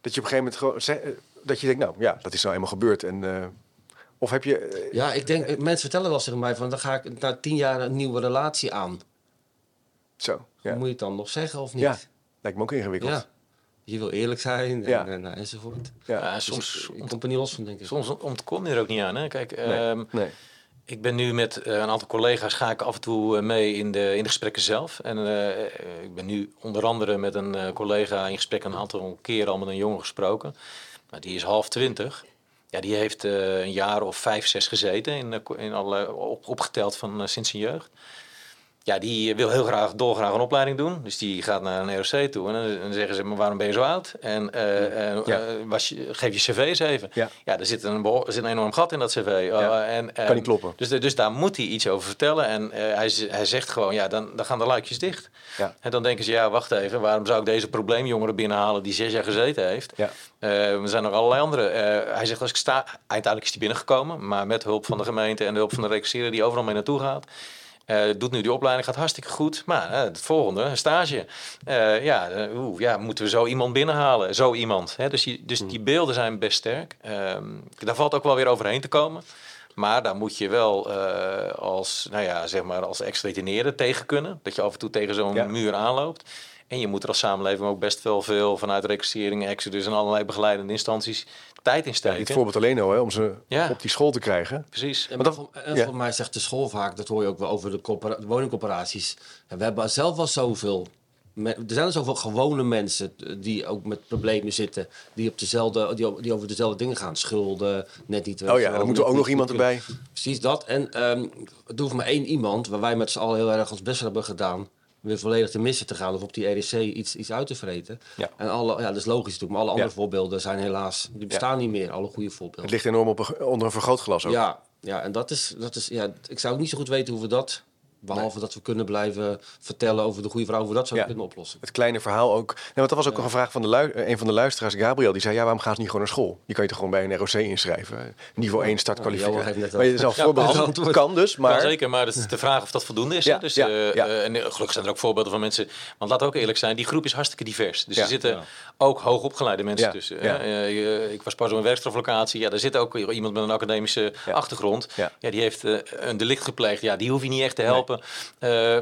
Dat je op een gegeven moment gewoon... Dat je denkt, dat is nou eenmaal gebeurd en... Of heb je... Ja, ik denk, mensen vertellen wel tegen mij van... dan ga ik na 10 jaar een nieuwe relatie aan. Zo, ja. Moet je het dan nog zeggen of niet? Ja, lijkt me ook ingewikkeld. Ja. Je wil eerlijk zijn en enzovoort. Ja, soms komt er niet los van, denk ik. Soms ontkom je er ook niet aan, hè? Kijk, nee. Ik ben nu met een aantal collega's... ga ik af en toe mee in de gesprekken zelf. En ik ben nu onder andere met een collega... in gesprek een aantal keren al met een jongen gesproken. Nou, die is half 20... Ja, die heeft een jaar of 5, 6 gezeten, opgeteld van sinds zijn jeugd. Ja, die wil heel graag, dolgraag een opleiding doen. Dus die gaat naar een ROC toe en dan zeggen ze, maar waarom ben je zo oud? En geef je cv eens even. Ja, daar zit een enorm gat in dat cv. Kan niet kloppen. Dus daar moet hij iets over vertellen. En hij zegt gewoon, dan gaan de luikjes dicht. Ja. En dan denken ze, wacht even, waarom zou ik deze probleemjongeren binnenhalen die 6 jaar gezeten heeft? Ja. Er zijn nog allerlei andere. Hij zegt, als ik sta, uiteindelijk is hij binnengekomen, maar met hulp van de gemeente en de hulp van de reclasseren die overal mee naartoe gaat. Doet nu die opleiding, gaat hartstikke goed. Maar het volgende, een stage. Moeten we zo iemand binnenhalen? Zo iemand. Hè? Dus die beelden zijn best sterk. Daar valt ook wel weer overheen te komen. Maar daar moet je wel als ex-retineren tegen kunnen. Dat je af en toe tegen zo'n muur aanloopt. En je moet er als samenleving ook best wel veel vanuit reclassering, Exodus en allerlei begeleidende instanties tijd in steken. Dit voorbeeld alleen al, hè, om ze op die school te krijgen. Precies. En volgens mij zegt de school vaak, dat hoor je ook wel over de woningcorporaties. En we hebben zelf al zoveel. Er zijn zoveel gewone mensen die ook met problemen zitten, die over dezelfde dingen gaan. Schulden, net niet. Oh ja, dan moet er ook nog iemand erbij. Precies dat. En er hoeft maar één iemand, waar wij met z'n allen heel erg ons best hebben gedaan, weer volledig te missen te gaan of op die EDC iets uit te vreten. Ja. En dat is logisch natuurlijk, maar alle andere voorbeelden zijn helaas, die bestaan niet meer, alle goede voorbeelden. Het ligt enorm onder een vergrootglas ook. Ja, en dat is, ik zou ook niet zo goed weten hoe we dat, behalve dat we kunnen blijven vertellen over de goede vrouw, hoe we dat zouden kunnen oplossen. Het kleine verhaal ook. Nee, want dat was ook een vraag van een van de luisteraars, Gabriel, die zei, waarom gaan ze niet gewoon naar school? Je kan je toch gewoon bij een ROC inschrijven. Niveau 1 startkwalificatie. Maar je zelf voorbeeld kan dus, maar... Ja, zeker, maar het is de vraag of dat voldoende is. Ja. Dus, en gelukkig zijn er ook voorbeelden van mensen, want laat ook eerlijk zijn, die groep is hartstikke divers. Dus er zitten ook hoogopgeleide mensen tussen. Ja. Ik was pas op een werkstraflocatie. Ja, daar zit ook iemand met een academische achtergrond. Ja. Ja, die heeft een delict gepleegd. Ja, die hoef je niet echt te helpen.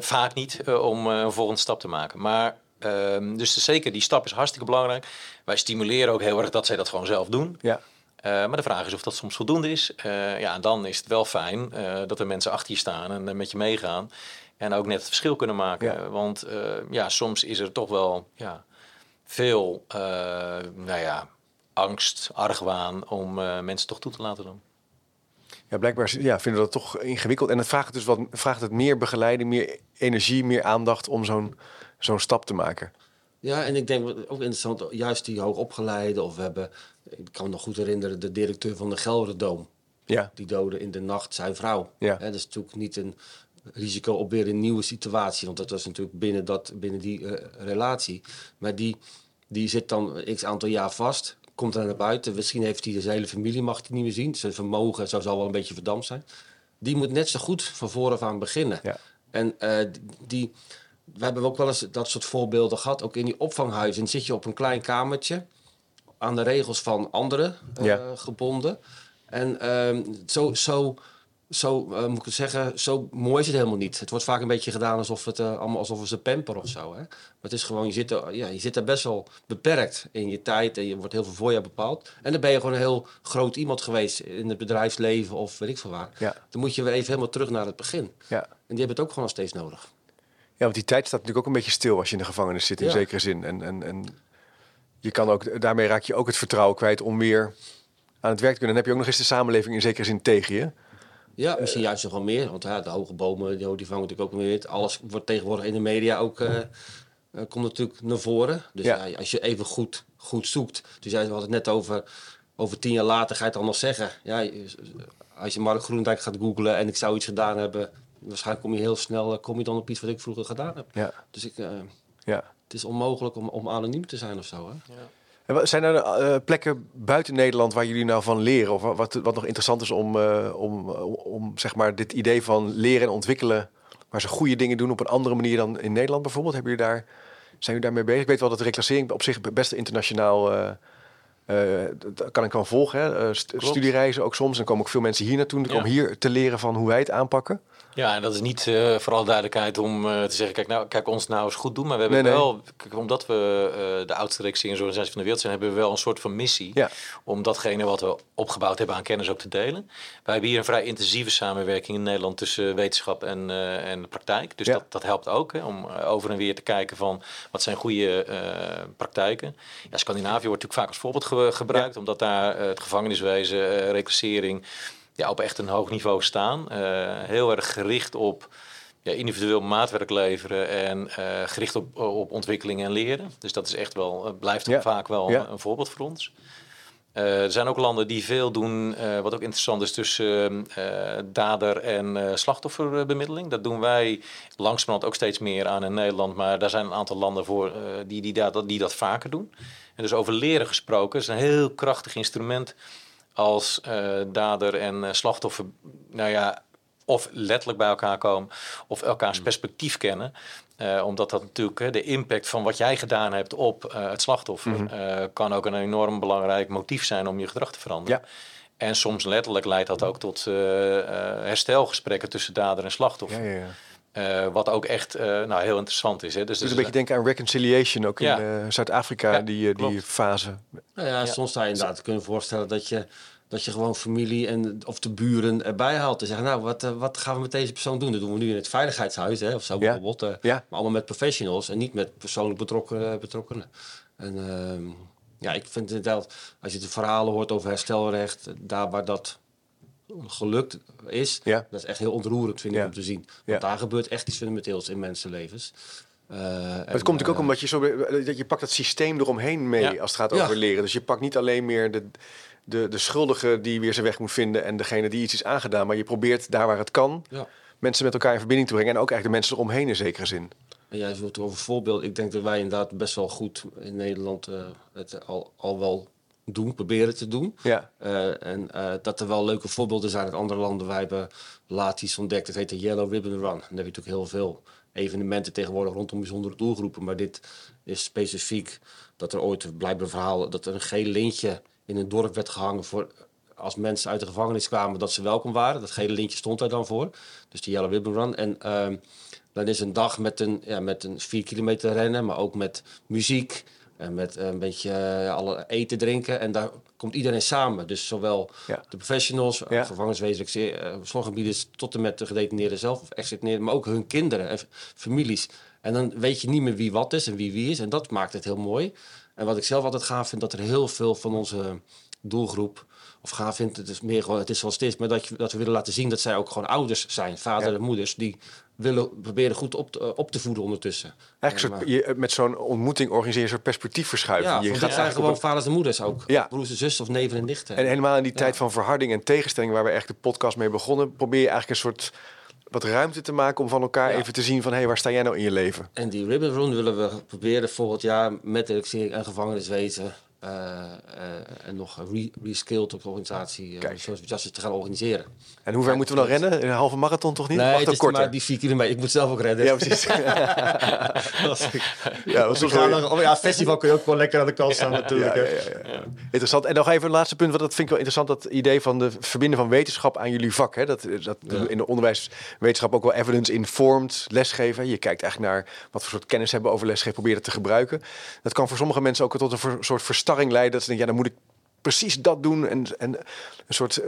Vaak niet om een volgende stap te maken. Maar dus zeker, die stap is hartstikke belangrijk. Wij stimuleren ook heel erg dat zij dat gewoon zelf doen. Ja. Maar de vraag is of dat soms voldoende is. En dan is het wel fijn dat er mensen achter je staan en met je meegaan. En ook net het verschil kunnen maken. Ja. Want soms is er toch wel veel angst, argwaan om mensen toch toe te laten doen. Ja, blijkbaar vinden we dat toch ingewikkeld. En het vraagt dus meer begeleiding, meer energie, meer aandacht om zo'n stap te maken. Ja, en ik denk ook interessant, juist die hoogopgeleide, of we hebben, ik kan me nog goed herinneren, de directeur van de Gelderdoom. Ja. Die doodde in de nacht zijn vrouw. Ja. He, dat is natuurlijk niet een risico op weer een nieuwe situatie, want dat was natuurlijk binnen die relatie. Maar die zit dan x aantal jaar vast. Komt er naar buiten. Misschien heeft hij zijn hele familie, mag hij niet meer zien. Zijn vermogen zal wel een beetje verdampt zijn. Die moet net zo goed van vooraf aan beginnen. Ja. En we hebben ook wel eens dat soort voorbeelden gehad. Ook in die opvanghuizen. Dan zit je op een klein kamertje. Aan de regels van anderen gebonden. En moet ik het zeggen, zo mooi is het helemaal niet. Het wordt vaak een beetje gedaan alsof we ze pamper of zo. Hè? Maar het is gewoon, je zit daar best wel beperkt in je tijd en je wordt heel veel voor je bepaald. En dan ben je gewoon een heel groot iemand geweest in het bedrijfsleven of weet ik veel waar. Ja. Dan moet je weer even helemaal terug naar het begin. Ja. En die hebben het ook gewoon nog steeds nodig. Ja, want die tijd staat natuurlijk ook een beetje stil als je in de gevangenis zit in zekere zin. En je kan ook, daarmee raak je ook het vertrouwen kwijt om weer aan het werk te kunnen. Dan heb je ook nog eens de samenleving in zekere zin tegen je. Ja, misschien juist nog wel meer. Want de hoge bomen, die vangen natuurlijk ook weer. Alles wordt tegenwoordig in de media ook komt natuurlijk naar voren. Dus als je even goed zoekt. Dus we hadden het net over 10 jaar later, ga je het al nog zeggen. Ja, als je Mark Groenendijk gaat googlen en ik zou iets gedaan hebben, waarschijnlijk kom je heel snel dan op iets wat ik vroeger gedaan heb. Ja. Dus het is onmogelijk om anoniem te zijn of zo. Hè? Ja. Zijn er plekken buiten Nederland waar jullie nou van leren? Of wat nog interessant is om zeg maar dit idee van leren en ontwikkelen, waar ze goede dingen doen op een andere manier dan in Nederland bijvoorbeeld? Zijn jullie daarmee bezig? Ik weet wel dat de reclassering op zich best internationaal dat kan ik wel volgen. Hè? Studiereizen ook soms. Dan komen ook veel mensen hier naartoe. Om hier te leren van hoe wij het aanpakken. Ja, en dat is niet voor alle duidelijkheid om te zeggen, kijk ons nou eens goed doen. Maar we hebben wel, omdat we de oudste reclasseringsorganisatie van de wereld zijn, hebben we wel een soort van missie om datgene wat we opgebouwd hebben aan kennis ook te delen. Wij hebben hier een vrij intensieve samenwerking in Nederland tussen wetenschap en praktijk. Dus dat helpt ook, hè, om over en weer te kijken van wat zijn goede praktijken. Ja, Scandinavië wordt natuurlijk vaak als voorbeeld gebruikt, omdat daar het gevangeniswezen, reclassering, op echt een hoog niveau staan. Heel erg gericht op individueel maatwerk leveren en gericht op ontwikkeling en leren. Dus dat is echt wel, blijft vaak wel een voorbeeld voor ons. Er zijn ook landen die veel doen, wat ook interessant is, tussen dader en slachtofferbemiddeling. Dat doen wij langzamerhand ook steeds meer aan in Nederland. Maar daar zijn een aantal landen voor die dat vaker doen. En dus over leren gesproken, is een heel krachtig instrument als dader en slachtoffer, of letterlijk bij elkaar komen, of elkaars perspectief kennen. Omdat dat natuurlijk de impact van wat jij gedaan hebt op het slachtoffer kan ook een enorm belangrijk motief zijn om je gedrag te veranderen. Ja. En soms letterlijk leidt dat ook tot herstelgesprekken tussen dader en slachtoffer. Ja, ja, ja. Wat ook echt heel interessant is. Hè. Dus een beetje denken aan reconciliation ook in Zuid-Afrika, die fase. Nou ja, soms zou je inderdaad kunnen voorstellen dat je gewoon familie of de buren erbij haalt. En zeggen, wat gaan we met deze persoon doen? Dat doen we nu in het veiligheidshuis, hè, of zo bijvoorbeeld. Maar allemaal met professionals en niet met persoonlijk betrokkenen. En ik vind inderdaad, als je de verhalen hoort over herstelrecht, daar waar dat gelukt is, dat is echt heel ontroerend, vind ik, om te zien. Want daar gebeurt echt iets fundamenteels in mensenlevens. Het komt ook omdat je pakt dat systeem eromheen mee als het gaat over leren. Dus je pakt niet alleen meer de schuldige die weer zijn weg moet vinden en degene die iets is aangedaan, maar je probeert daar waar het kan mensen met elkaar in verbinding te brengen en ook eigenlijk de mensen eromheen in zekere zin. En jij wilt over voorbeeld. Ik denk dat wij inderdaad best wel goed in Nederland het al wel doen, proberen te doen. Ja. En dat er wel leuke voorbeelden zijn uit andere landen. Wij hebben laat iets ontdekt. Het heet de Yellow Ribbon Run. Dan heb je natuurlijk heel veel evenementen tegenwoordig rondom bijzondere doelgroepen. Maar dit is specifiek dat er ooit blijkbaar verhalen dat er een geel lintje in een dorp werd gehangen voor als mensen uit de gevangenis kwamen dat ze welkom waren. Dat gele lintje stond daar dan voor. Dus de Yellow Ribbon Run. En dan is een dag met een 4 kilometer rennen, maar ook met muziek en met een beetje alle eten, drinken. En daar komt iedereen samen. Dus zowel de professionals, vervangingswezen, zorggebieders tot en met de gedetineerden zelf of ex-gedetineerden, maar ook hun kinderen en families. En dan weet je niet meer wie wat is en wie is. En dat maakt het heel mooi. En wat ik zelf altijd gaaf vind, dat er heel veel van onze doelgroep of gaaf vindt, het is meer gewoon, het is zoals het is, maar dat we willen laten zien dat zij ook gewoon ouders zijn, vader en moeders, die willen proberen goed op te voeden ondertussen. Eigenlijk met zo'n ontmoeting organiseer je zo'n perspectiefverschuiving. Ja, dat zijn gewoon vaders en moeders ook. Ja. Broers en zussen of neven en nichten. En helemaal in die tijd van verharding en tegenstelling waar we echt de podcast mee begonnen, probeer je eigenlijk een soort wat ruimte te maken om van elkaar even te zien van waar sta jij nou in je leven? En die Ribbon Run willen we proberen volgend jaar met de reclassering en gevangeniswezen en nog reskilled op de organisatie, zoals we te gaan organiseren. En hoe ver moeten we dan rennen? Een halve marathon toch niet? Nee, het is maar die 4 kilometer. Ik moet zelf ook rennen. Ja, precies. Festival kun je ook wel lekker aan de kant staan natuurlijk. Ja. Interessant. En nog even het laatste punt, want dat vind ik wel interessant, dat idee van de verbinden van wetenschap aan jullie vak. Hè? Dat in de onderwijswetenschap ook wel evidence-informed lesgeven. Je kijkt eigenlijk naar wat voor soort kennis hebben over lesgeven, probeer het te gebruiken. Dat kan voor sommige mensen ook tot een soort verstand leidt, dat ze denken, dan moet ik precies dat doen en een soort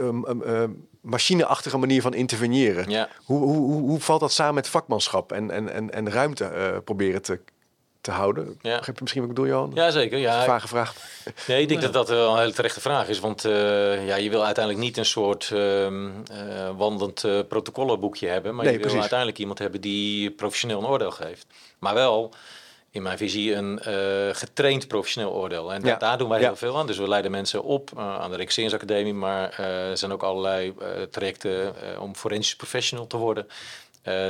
machineachtige manier van interveneren. Ja. Hoe valt dat samen met vakmanschap en ruimte proberen te houden? Ja. Begrijp je misschien wat ik bedoel, Johan? Ja, zeker. Ja. Vage vraag. Nee, ik denk dat wel een hele terechte vraag is, want je wil uiteindelijk niet een soort wandelend protocollenboekje hebben, maar je wil uiteindelijk iemand hebben die professioneel een oordeel geeft. Maar wel in mijn visie een getraind professioneel oordeel. En daar doen wij heel veel aan. Dus we leiden mensen op aan de Reclasseringsacademie. Maar er zijn ook allerlei trajecten om forensisch professional te worden.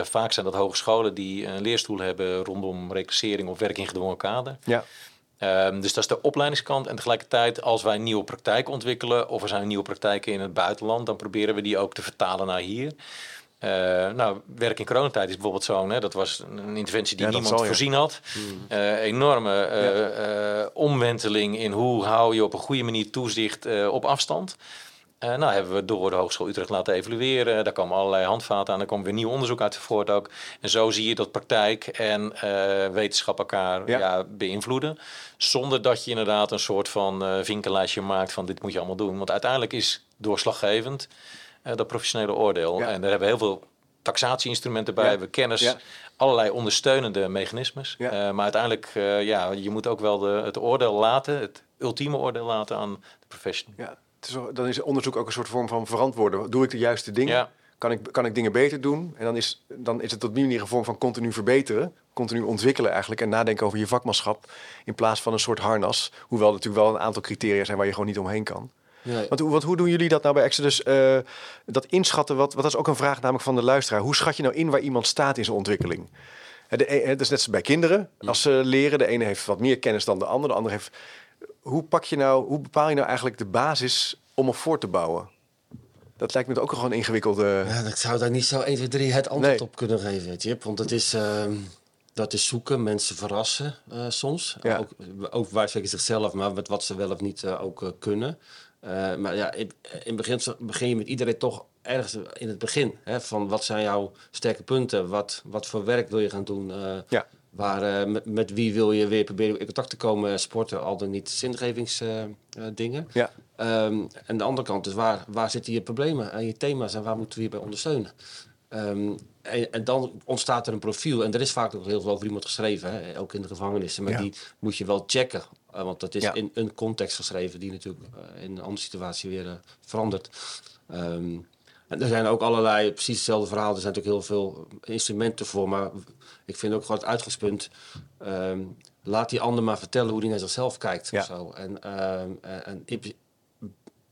Vaak zijn dat hogescholen die een leerstoel hebben rondom reclassering of werk in gedwongen kader. Ja. Dus dat is de opleidingskant. En tegelijkertijd, als wij nieuwe praktijken ontwikkelen of er zijn nieuwe praktijken in het buitenland, dan proberen we die ook te vertalen naar hier. Werk in coronatijd is bijvoorbeeld zo'n, dat was een interventie die niemand voorzien had. Enorme omwenteling in hoe hou je op een goede manier toezicht op afstand. Hebben we door de Hogeschool Utrecht laten evalueren. Daar kwamen allerlei handvaten aan. Daar kwam weer nieuw onderzoek uit voort ook. En zo zie je dat praktijk en wetenschap elkaar beïnvloeden. Zonder dat je inderdaad een soort van vinkenlijstje maakt van dit moet je allemaal doen. Want uiteindelijk is doorslaggevend dat professionele oordeel. Ja. En daar hebben we heel veel taxatie-instrumenten bij. We hebben kennis, allerlei ondersteunende mechanismes. Ja. Maar uiteindelijk, je moet ook wel het oordeel laten, het ultieme oordeel laten aan de professional. Ja. Dan is onderzoek ook een soort vorm van verantwoorden. Doe ik de juiste dingen? Ja. Kan ik dingen beter doen? En dan is het op die manier een vorm van continu verbeteren, continu ontwikkelen eigenlijk en nadenken over je vakmanschap in plaats van een soort harnas. Hoewel er natuurlijk wel een aantal criteria zijn waar je gewoon niet omheen kan. Nee. Want hoe doen jullie dat nou bij Exodus? Dat inschatten, wat dat is ook een vraag namelijk van de luisteraar. Hoe schat je nou in waar iemand staat in zijn ontwikkeling? Het is net als bij kinderen. Als ze leren, de ene heeft wat meer kennis dan de ander. De andere heeft. Hoe bepaal je nou eigenlijk de basis om op voor te bouwen? Dat lijkt me ook gewoon ingewikkelde. Ja, ik zou daar niet zo 1, 2, 3 het antwoord op kunnen geven, Chip. Want het is. Dat is zoeken, mensen verrassen soms. Ook waar spreken zichzelf, maar met wat ze wel of niet ook kunnen. Maar ja, in beginsel begin je met iedereen toch ergens in het begin. Hè, van wat zijn jouw sterke punten? Wat voor werk wil je gaan doen? Ja. Waar, met wie wil je weer proberen in contact te komen? Sporten, al dan niet zingevingsdingen. Ja. En de andere kant is, waar zitten je problemen en je thema's en waar moeten we hierbij ondersteunen? En dan ontstaat er een profiel. En er is vaak ook heel veel over iemand geschreven, hè? Ook in de gevangenissen. Maar die moet je wel checken. Want dat is in een context geschreven die natuurlijk in een andere situatie weer verandert. En er zijn ook allerlei, precies hetzelfde verhaal. Er zijn natuurlijk heel veel instrumenten voor. Maar ik vind ook gewoon het uitgangspunt. Laat die ander maar vertellen hoe die naar zichzelf kijkt. Ja. Of zo. En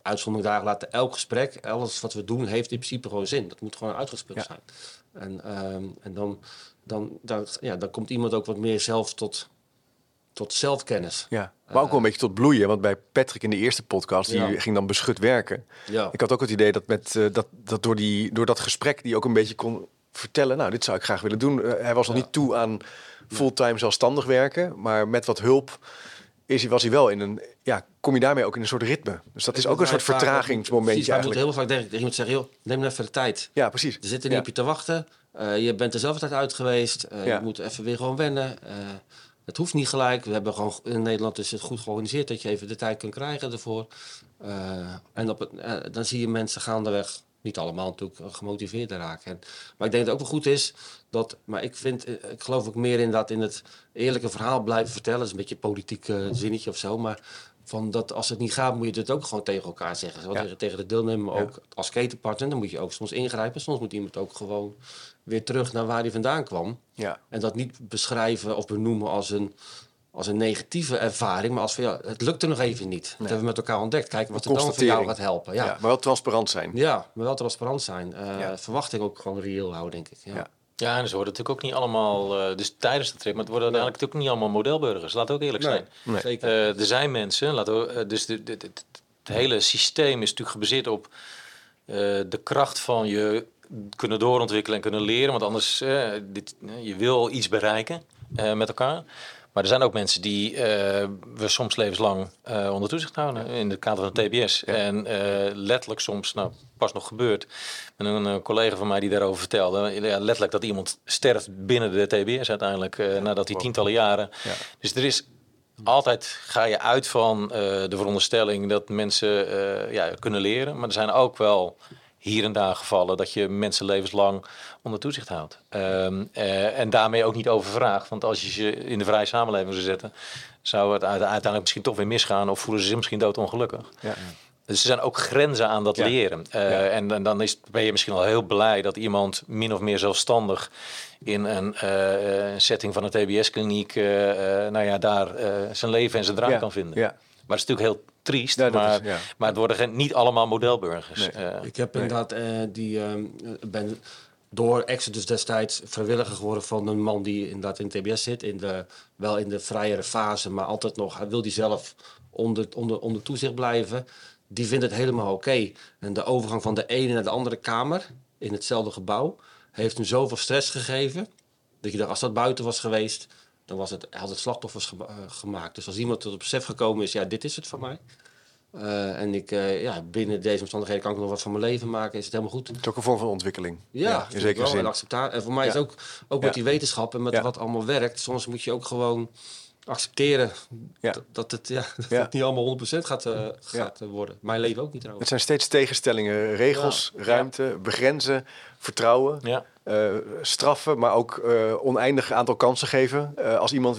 uitzondering daar laten elk gesprek, alles wat we doen, heeft in principe gewoon zin. Dat moet gewoon een uitgangspunt zijn. En dan komt iemand ook wat meer zelf tot zelfkennis. Ja, maar ook wel een beetje tot bloeien. Want bij Patrick in de eerste podcast, die ging dan beschut werken. Ja. Ik had ook het idee dat door dat gesprek die ook een beetje kon vertellen, nou, dit zou ik graag willen doen. Hij was nog niet toe aan fulltime zelfstandig werken, maar met wat hulp was hij wel in een, kom je daarmee ook in een soort ritme. Dus dat is ook een soort vertragingsmomentje eigenlijk. Je moet heel vaak denken, iemand zegt, joh, neem even de tijd. Ja, precies. Er zit er niet op je te wachten. Je bent er zelf tijd uit geweest. Je moet even weer gewoon wennen. Het hoeft niet gelijk. We hebben gewoon, in Nederland is het goed georganiseerd dat je even de tijd kunt krijgen ervoor. En dan zie je mensen gaandeweg, niet allemaal natuurlijk, gemotiveerd raken. Maar ik denk dat het ook wel goed is dat. Maar ik geloof ook meer inderdaad in het eerlijke verhaal blijven vertellen. Dat is een beetje een politiek zinnetje of zo. Maar van dat als het niet gaat, moet je het ook gewoon tegen elkaar zeggen. Tegen de deelnemer, maar ook als ketenpartner. Dan moet je ook soms ingrijpen. Soms moet iemand ook gewoon weer terug naar waar hij vandaan kwam. Ja. En dat niet beschrijven of benoemen als een negatieve ervaring, maar als van het lukte nog even niet. Dat hebben we met elkaar ontdekt. Kijken wat er dan voor jou gaat helpen. Ja. Ja, maar wel transparant zijn. Ja, maar wel transparant zijn. Verwachting ook gewoon reëel houden, denk ik. Ja. Ja, en ze worden natuurlijk ook niet allemaal, dus tijdens de trip, maar het worden uiteindelijk natuurlijk niet allemaal modelburgers. Laat ook eerlijk zijn. Nee, zeker. Er zijn mensen, dus het hele systeem is natuurlijk gebaseerd op de kracht van je kunnen doorontwikkelen en kunnen leren, want anders je wil iets bereiken met elkaar. Maar er zijn ook mensen die we soms levenslang onder toezicht houden in het kader van de TBS. Ja. En letterlijk soms, pas nog gebeurd, met een collega van mij die daarover vertelde. Letterlijk dat iemand sterft binnen de TBS uiteindelijk, nadat hij tientallen jaren... Ja. Dus er is altijd, ga je uit van de veronderstelling dat mensen kunnen leren. Maar er zijn ook wel hier en daar gevallen dat je mensen levenslang onder toezicht houdt. En daarmee ook niet overvraagt. Want als je ze in de vrije samenleving zou zetten, zou het uiteindelijk misschien toch weer misgaan, of voelen ze zich misschien doodongelukkig. Ja. Dus er zijn ook grenzen aan dat leren. En dan ben je misschien al heel blij dat iemand min of meer zelfstandig in een setting van een TBS-kliniek daar zijn leven en zijn draai kan vinden. Ja. Maar het is natuurlijk heel triest, maar het worden niet allemaal modelburgers. Nee. Ik heb inderdaad ben door Exodus destijds vrijwilliger geworden van een man die inderdaad in TBS zit. Wel in de vrijere fase, maar altijd nog. Hij wil die zelf onder toezicht blijven. Die vindt het helemaal oké. En de overgang van de ene naar de andere kamer in hetzelfde gebouw heeft hem zoveel stress gegeven dat je dacht, als dat buiten was geweest, dan had het slachtoffers gemaakt. Dus als iemand tot het besef gekomen is, dit is het van mij. En binnen deze omstandigheden kan ik nog wat van mijn leven maken. Is het helemaal goed. Het is ook een vorm van ontwikkeling. Ja, in zekere zin. En voor mij is ook met die wetenschap en met wat allemaal werkt. Soms moet je ook gewoon accepteren dat het niet allemaal 100% gaat worden. Mijn leven ook niet trouwens. Het zijn steeds tegenstellingen. Regels, ruimte, begrenzen, vertrouwen. Ja. Straffen, maar ook oneindig aantal kansen geven. Als iemand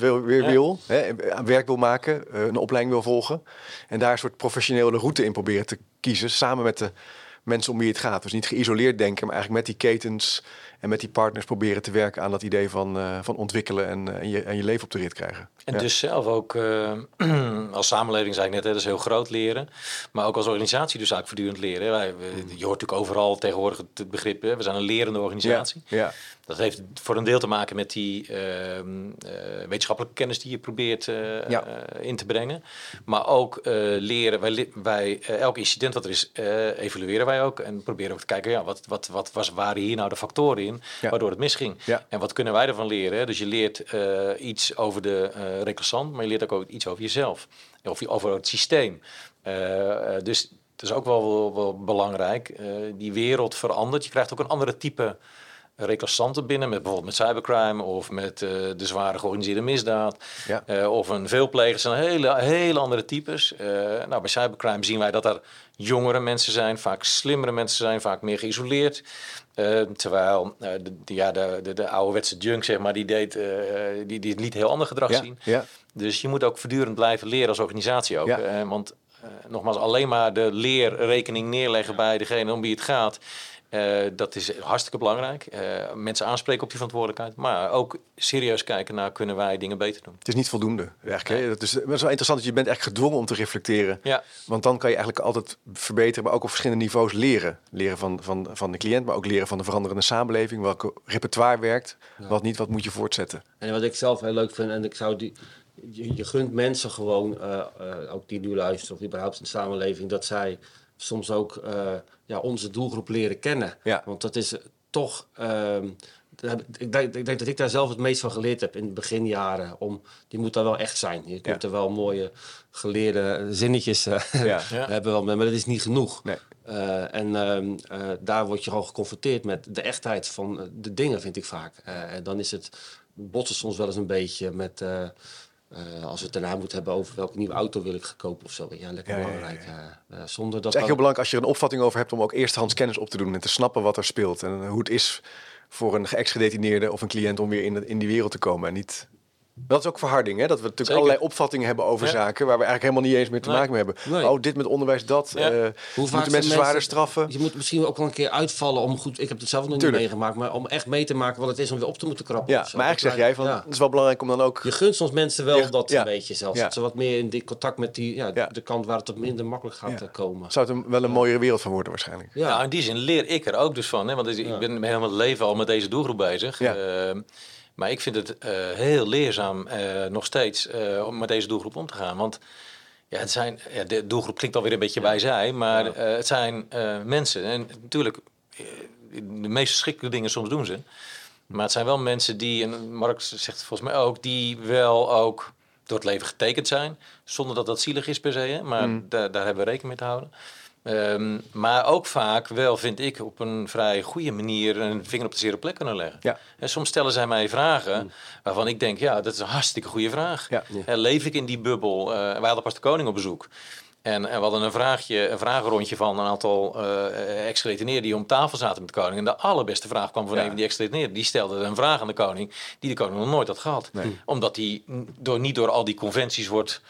werk wil maken, een opleiding wil volgen. En daar een soort professionele route in proberen te kiezen, samen met de mensen om wie het gaat. Dus niet geïsoleerd denken, maar eigenlijk met die ketens en met die partners proberen te werken aan dat idee van ontwikkelen en je leven op de rit krijgen. En dus zelf ook als samenleving, zei ik net, dat is heel groot leren. Maar ook als organisatie dus eigenlijk voortdurend leren. Je hoort natuurlijk overal tegenwoordig het begrip, we zijn een lerende organisatie. Ja. Dat heeft voor een deel te maken met die wetenschappelijke kennis die je probeert in te brengen. Maar ook leren, wij elk incident wat er is, evalueren wij ook. En proberen ook te kijken, waren hier nou de factoren in waardoor het misging? Ja. En wat kunnen wij ervan leren? Dus je leert iets over de reclassant, maar je leert ook iets over jezelf. Of over het systeem. Dus Het is ook wel belangrijk. Die wereld verandert. Je krijgt ook een andere type reclassanten binnen, met bijvoorbeeld met cybercrime of met de zware georganiseerde misdaad. Ja. Of een veelpleger. Zijn hele andere types. Bij cybercrime zien wij dat er jongere mensen zijn, vaak slimmere mensen zijn, vaak meer geïsoleerd. Terwijl de ouderwetse junk, zeg maar, die liet heel ander gedrag zien. Ja. Dus je moet ook voortdurend blijven leren als organisatie ook. Ja. Want nogmaals, alleen maar de leerrekening neerleggen bij degene om wie het gaat. Dat is hartstikke belangrijk. Mensen aanspreken op die verantwoordelijkheid. Maar ook serieus kijken naar, kunnen wij dingen beter doen? Het is niet voldoende eigenlijk. Ja. Het is wel interessant dat je bent echt gedwongen om te reflecteren. Ja. Want dan kan je eigenlijk altijd verbeteren, maar ook op verschillende niveaus leren. Leren van de cliënt, maar ook leren van de veranderende samenleving. Welk repertoire werkt, wat niet, wat moet je voortzetten. En wat ik zelf heel leuk vind, en ik zou je gunt mensen gewoon, ook die nu luisteren, of überhaupt in de samenleving, dat zij soms ook onze doelgroep leren kennen. Ja. Want dat is toch... Ik denk dat ik daar zelf het meest van geleerd heb in de beginjaren. Je moet daar wel echt zijn. Je kunt er wel mooie geleerde zinnetjes hebben. Wel, maar dat is niet genoeg. Nee. En daar word je gewoon geconfronteerd met de echtheid van de dingen, vind ik vaak. En dan is het botsen soms wel eens een beetje met... Als we het daarna moeten hebben over welke nieuwe auto wil ik kopen of zo. Ja, lekker belangrijk. Zonder dat het is echt heel belangrijk als je er een opvatting over hebt om ook eersthands kennis op te doen en te snappen wat er speelt. En hoe het is voor een geëxgedetineerde of een cliënt om weer in die wereld te komen. En niet... Dat is ook verharding, hè? Dat we natuurlijk allerlei opvattingen hebben over zaken waar we eigenlijk helemaal niet eens meer te maken mee hebben. Nee. Oh, dit met onderwijs, dat. Ja. Hoe vaak moeten mensen zwaarder straffen? Je moet misschien ook wel een keer uitvallen om goed... Ik heb het zelf nog niet meegemaakt, maar om echt mee te maken wat het is om weer op te moeten krappen. Ja, maar eigenlijk zeg jij van, het is wel belangrijk om dan ook... Je gunt soms mensen wel dat een beetje zelfs. Dat ze wat meer in die contact met de kant waar het wat minder makkelijk gaat komen. Zou het wel een mooiere wereld van worden waarschijnlijk. Ja, in die zin leer ik er ook dus van. Hè? Want ik ben helemaal het leven al met deze doelgroep bezig. Ja. Maar ik vind het heel leerzaam nog steeds om met deze doelgroep om te gaan. Want de doelgroep klinkt alweer een beetje bij zij, maar het zijn mensen. En natuurlijk, de meest verschrikkelijke dingen soms doen ze. Maar het zijn wel mensen die, en Mark zegt volgens mij ook, die wel ook door het leven getekend zijn. Zonder dat dat zielig is per se, hè? Maar daar hebben we rekening mee te houden. Maar ook vaak wel, vind ik, op een vrij goede manier een vinger op de zere plek kunnen leggen. Ja. En soms stellen zij mij vragen waarvan ik denk, dat is een hartstikke goede vraag. Ja. Leef ik in die bubbel? Wij hadden pas de koning op bezoek. En we hadden een vragenrondje van een aantal ex-gedetineerden die om tafel zaten met de koning. En de allerbeste vraag kwam van een van die ex-gedetineerden. Die stelde een vraag aan de koning die de koning nog nooit had gehad. Nee. Omdat hij niet door al die conventies wordt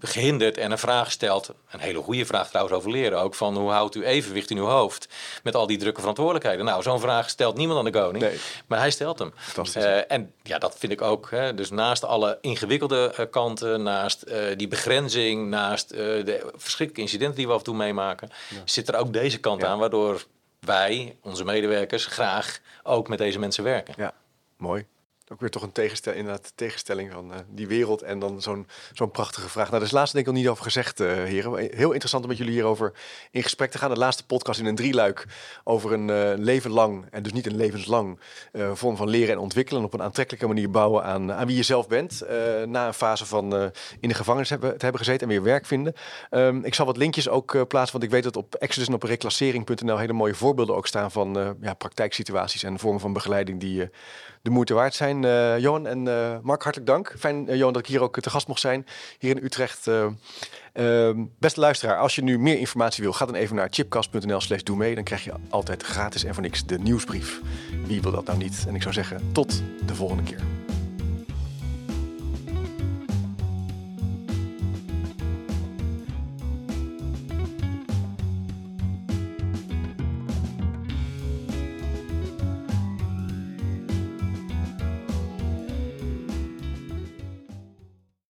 gehinderd en een vraag stelt. Een hele goede vraag trouwens over leren ook. Van hoe houdt u evenwicht in uw hoofd met al die drukke verantwoordelijkheden? Nou, zo'n vraag stelt niemand aan de koning. Nee. Maar hij stelt hem. En dat vind ik ook. Hè, dus naast alle ingewikkelde kanten, naast die begrenzing, naast... De verschrikkelijke incidenten die we af en toe meemaken, zit er ook deze kant aan, waardoor wij, onze medewerkers, graag ook met deze mensen werken. Ja, mooi. Ook weer toch een tegenstelling van die wereld en dan zo'n prachtige vraag. Nou, dat is laatste denk ik nog niet over gezegd, heren. Heel interessant om met jullie hierover in gesprek te gaan. De laatste podcast in een drieluik over een leven lang, en dus niet een levenslang, vorm van leren en ontwikkelen. Op een aantrekkelijke manier bouwen aan wie je zelf bent. Na een fase van in de gevangenis te hebben gezeten en weer werk vinden. Ik zal wat linkjes ook plaatsen, want ik weet dat op Exodus en op reclassering.nl hele mooie voorbeelden ook staan van praktijksituaties en vormen van begeleiding die de moeite waard zijn. Johan en Mark, hartelijk dank. Fijn, Johan, dat ik hier ook te gast mocht zijn. Hier in Utrecht. Beste luisteraar, als je nu meer informatie wil, ga dan even naar chipcast.nl/doe mee. Dan krijg je altijd gratis en voor niks de nieuwsbrief. Wie wil dat nou niet? En ik zou zeggen, tot de volgende keer.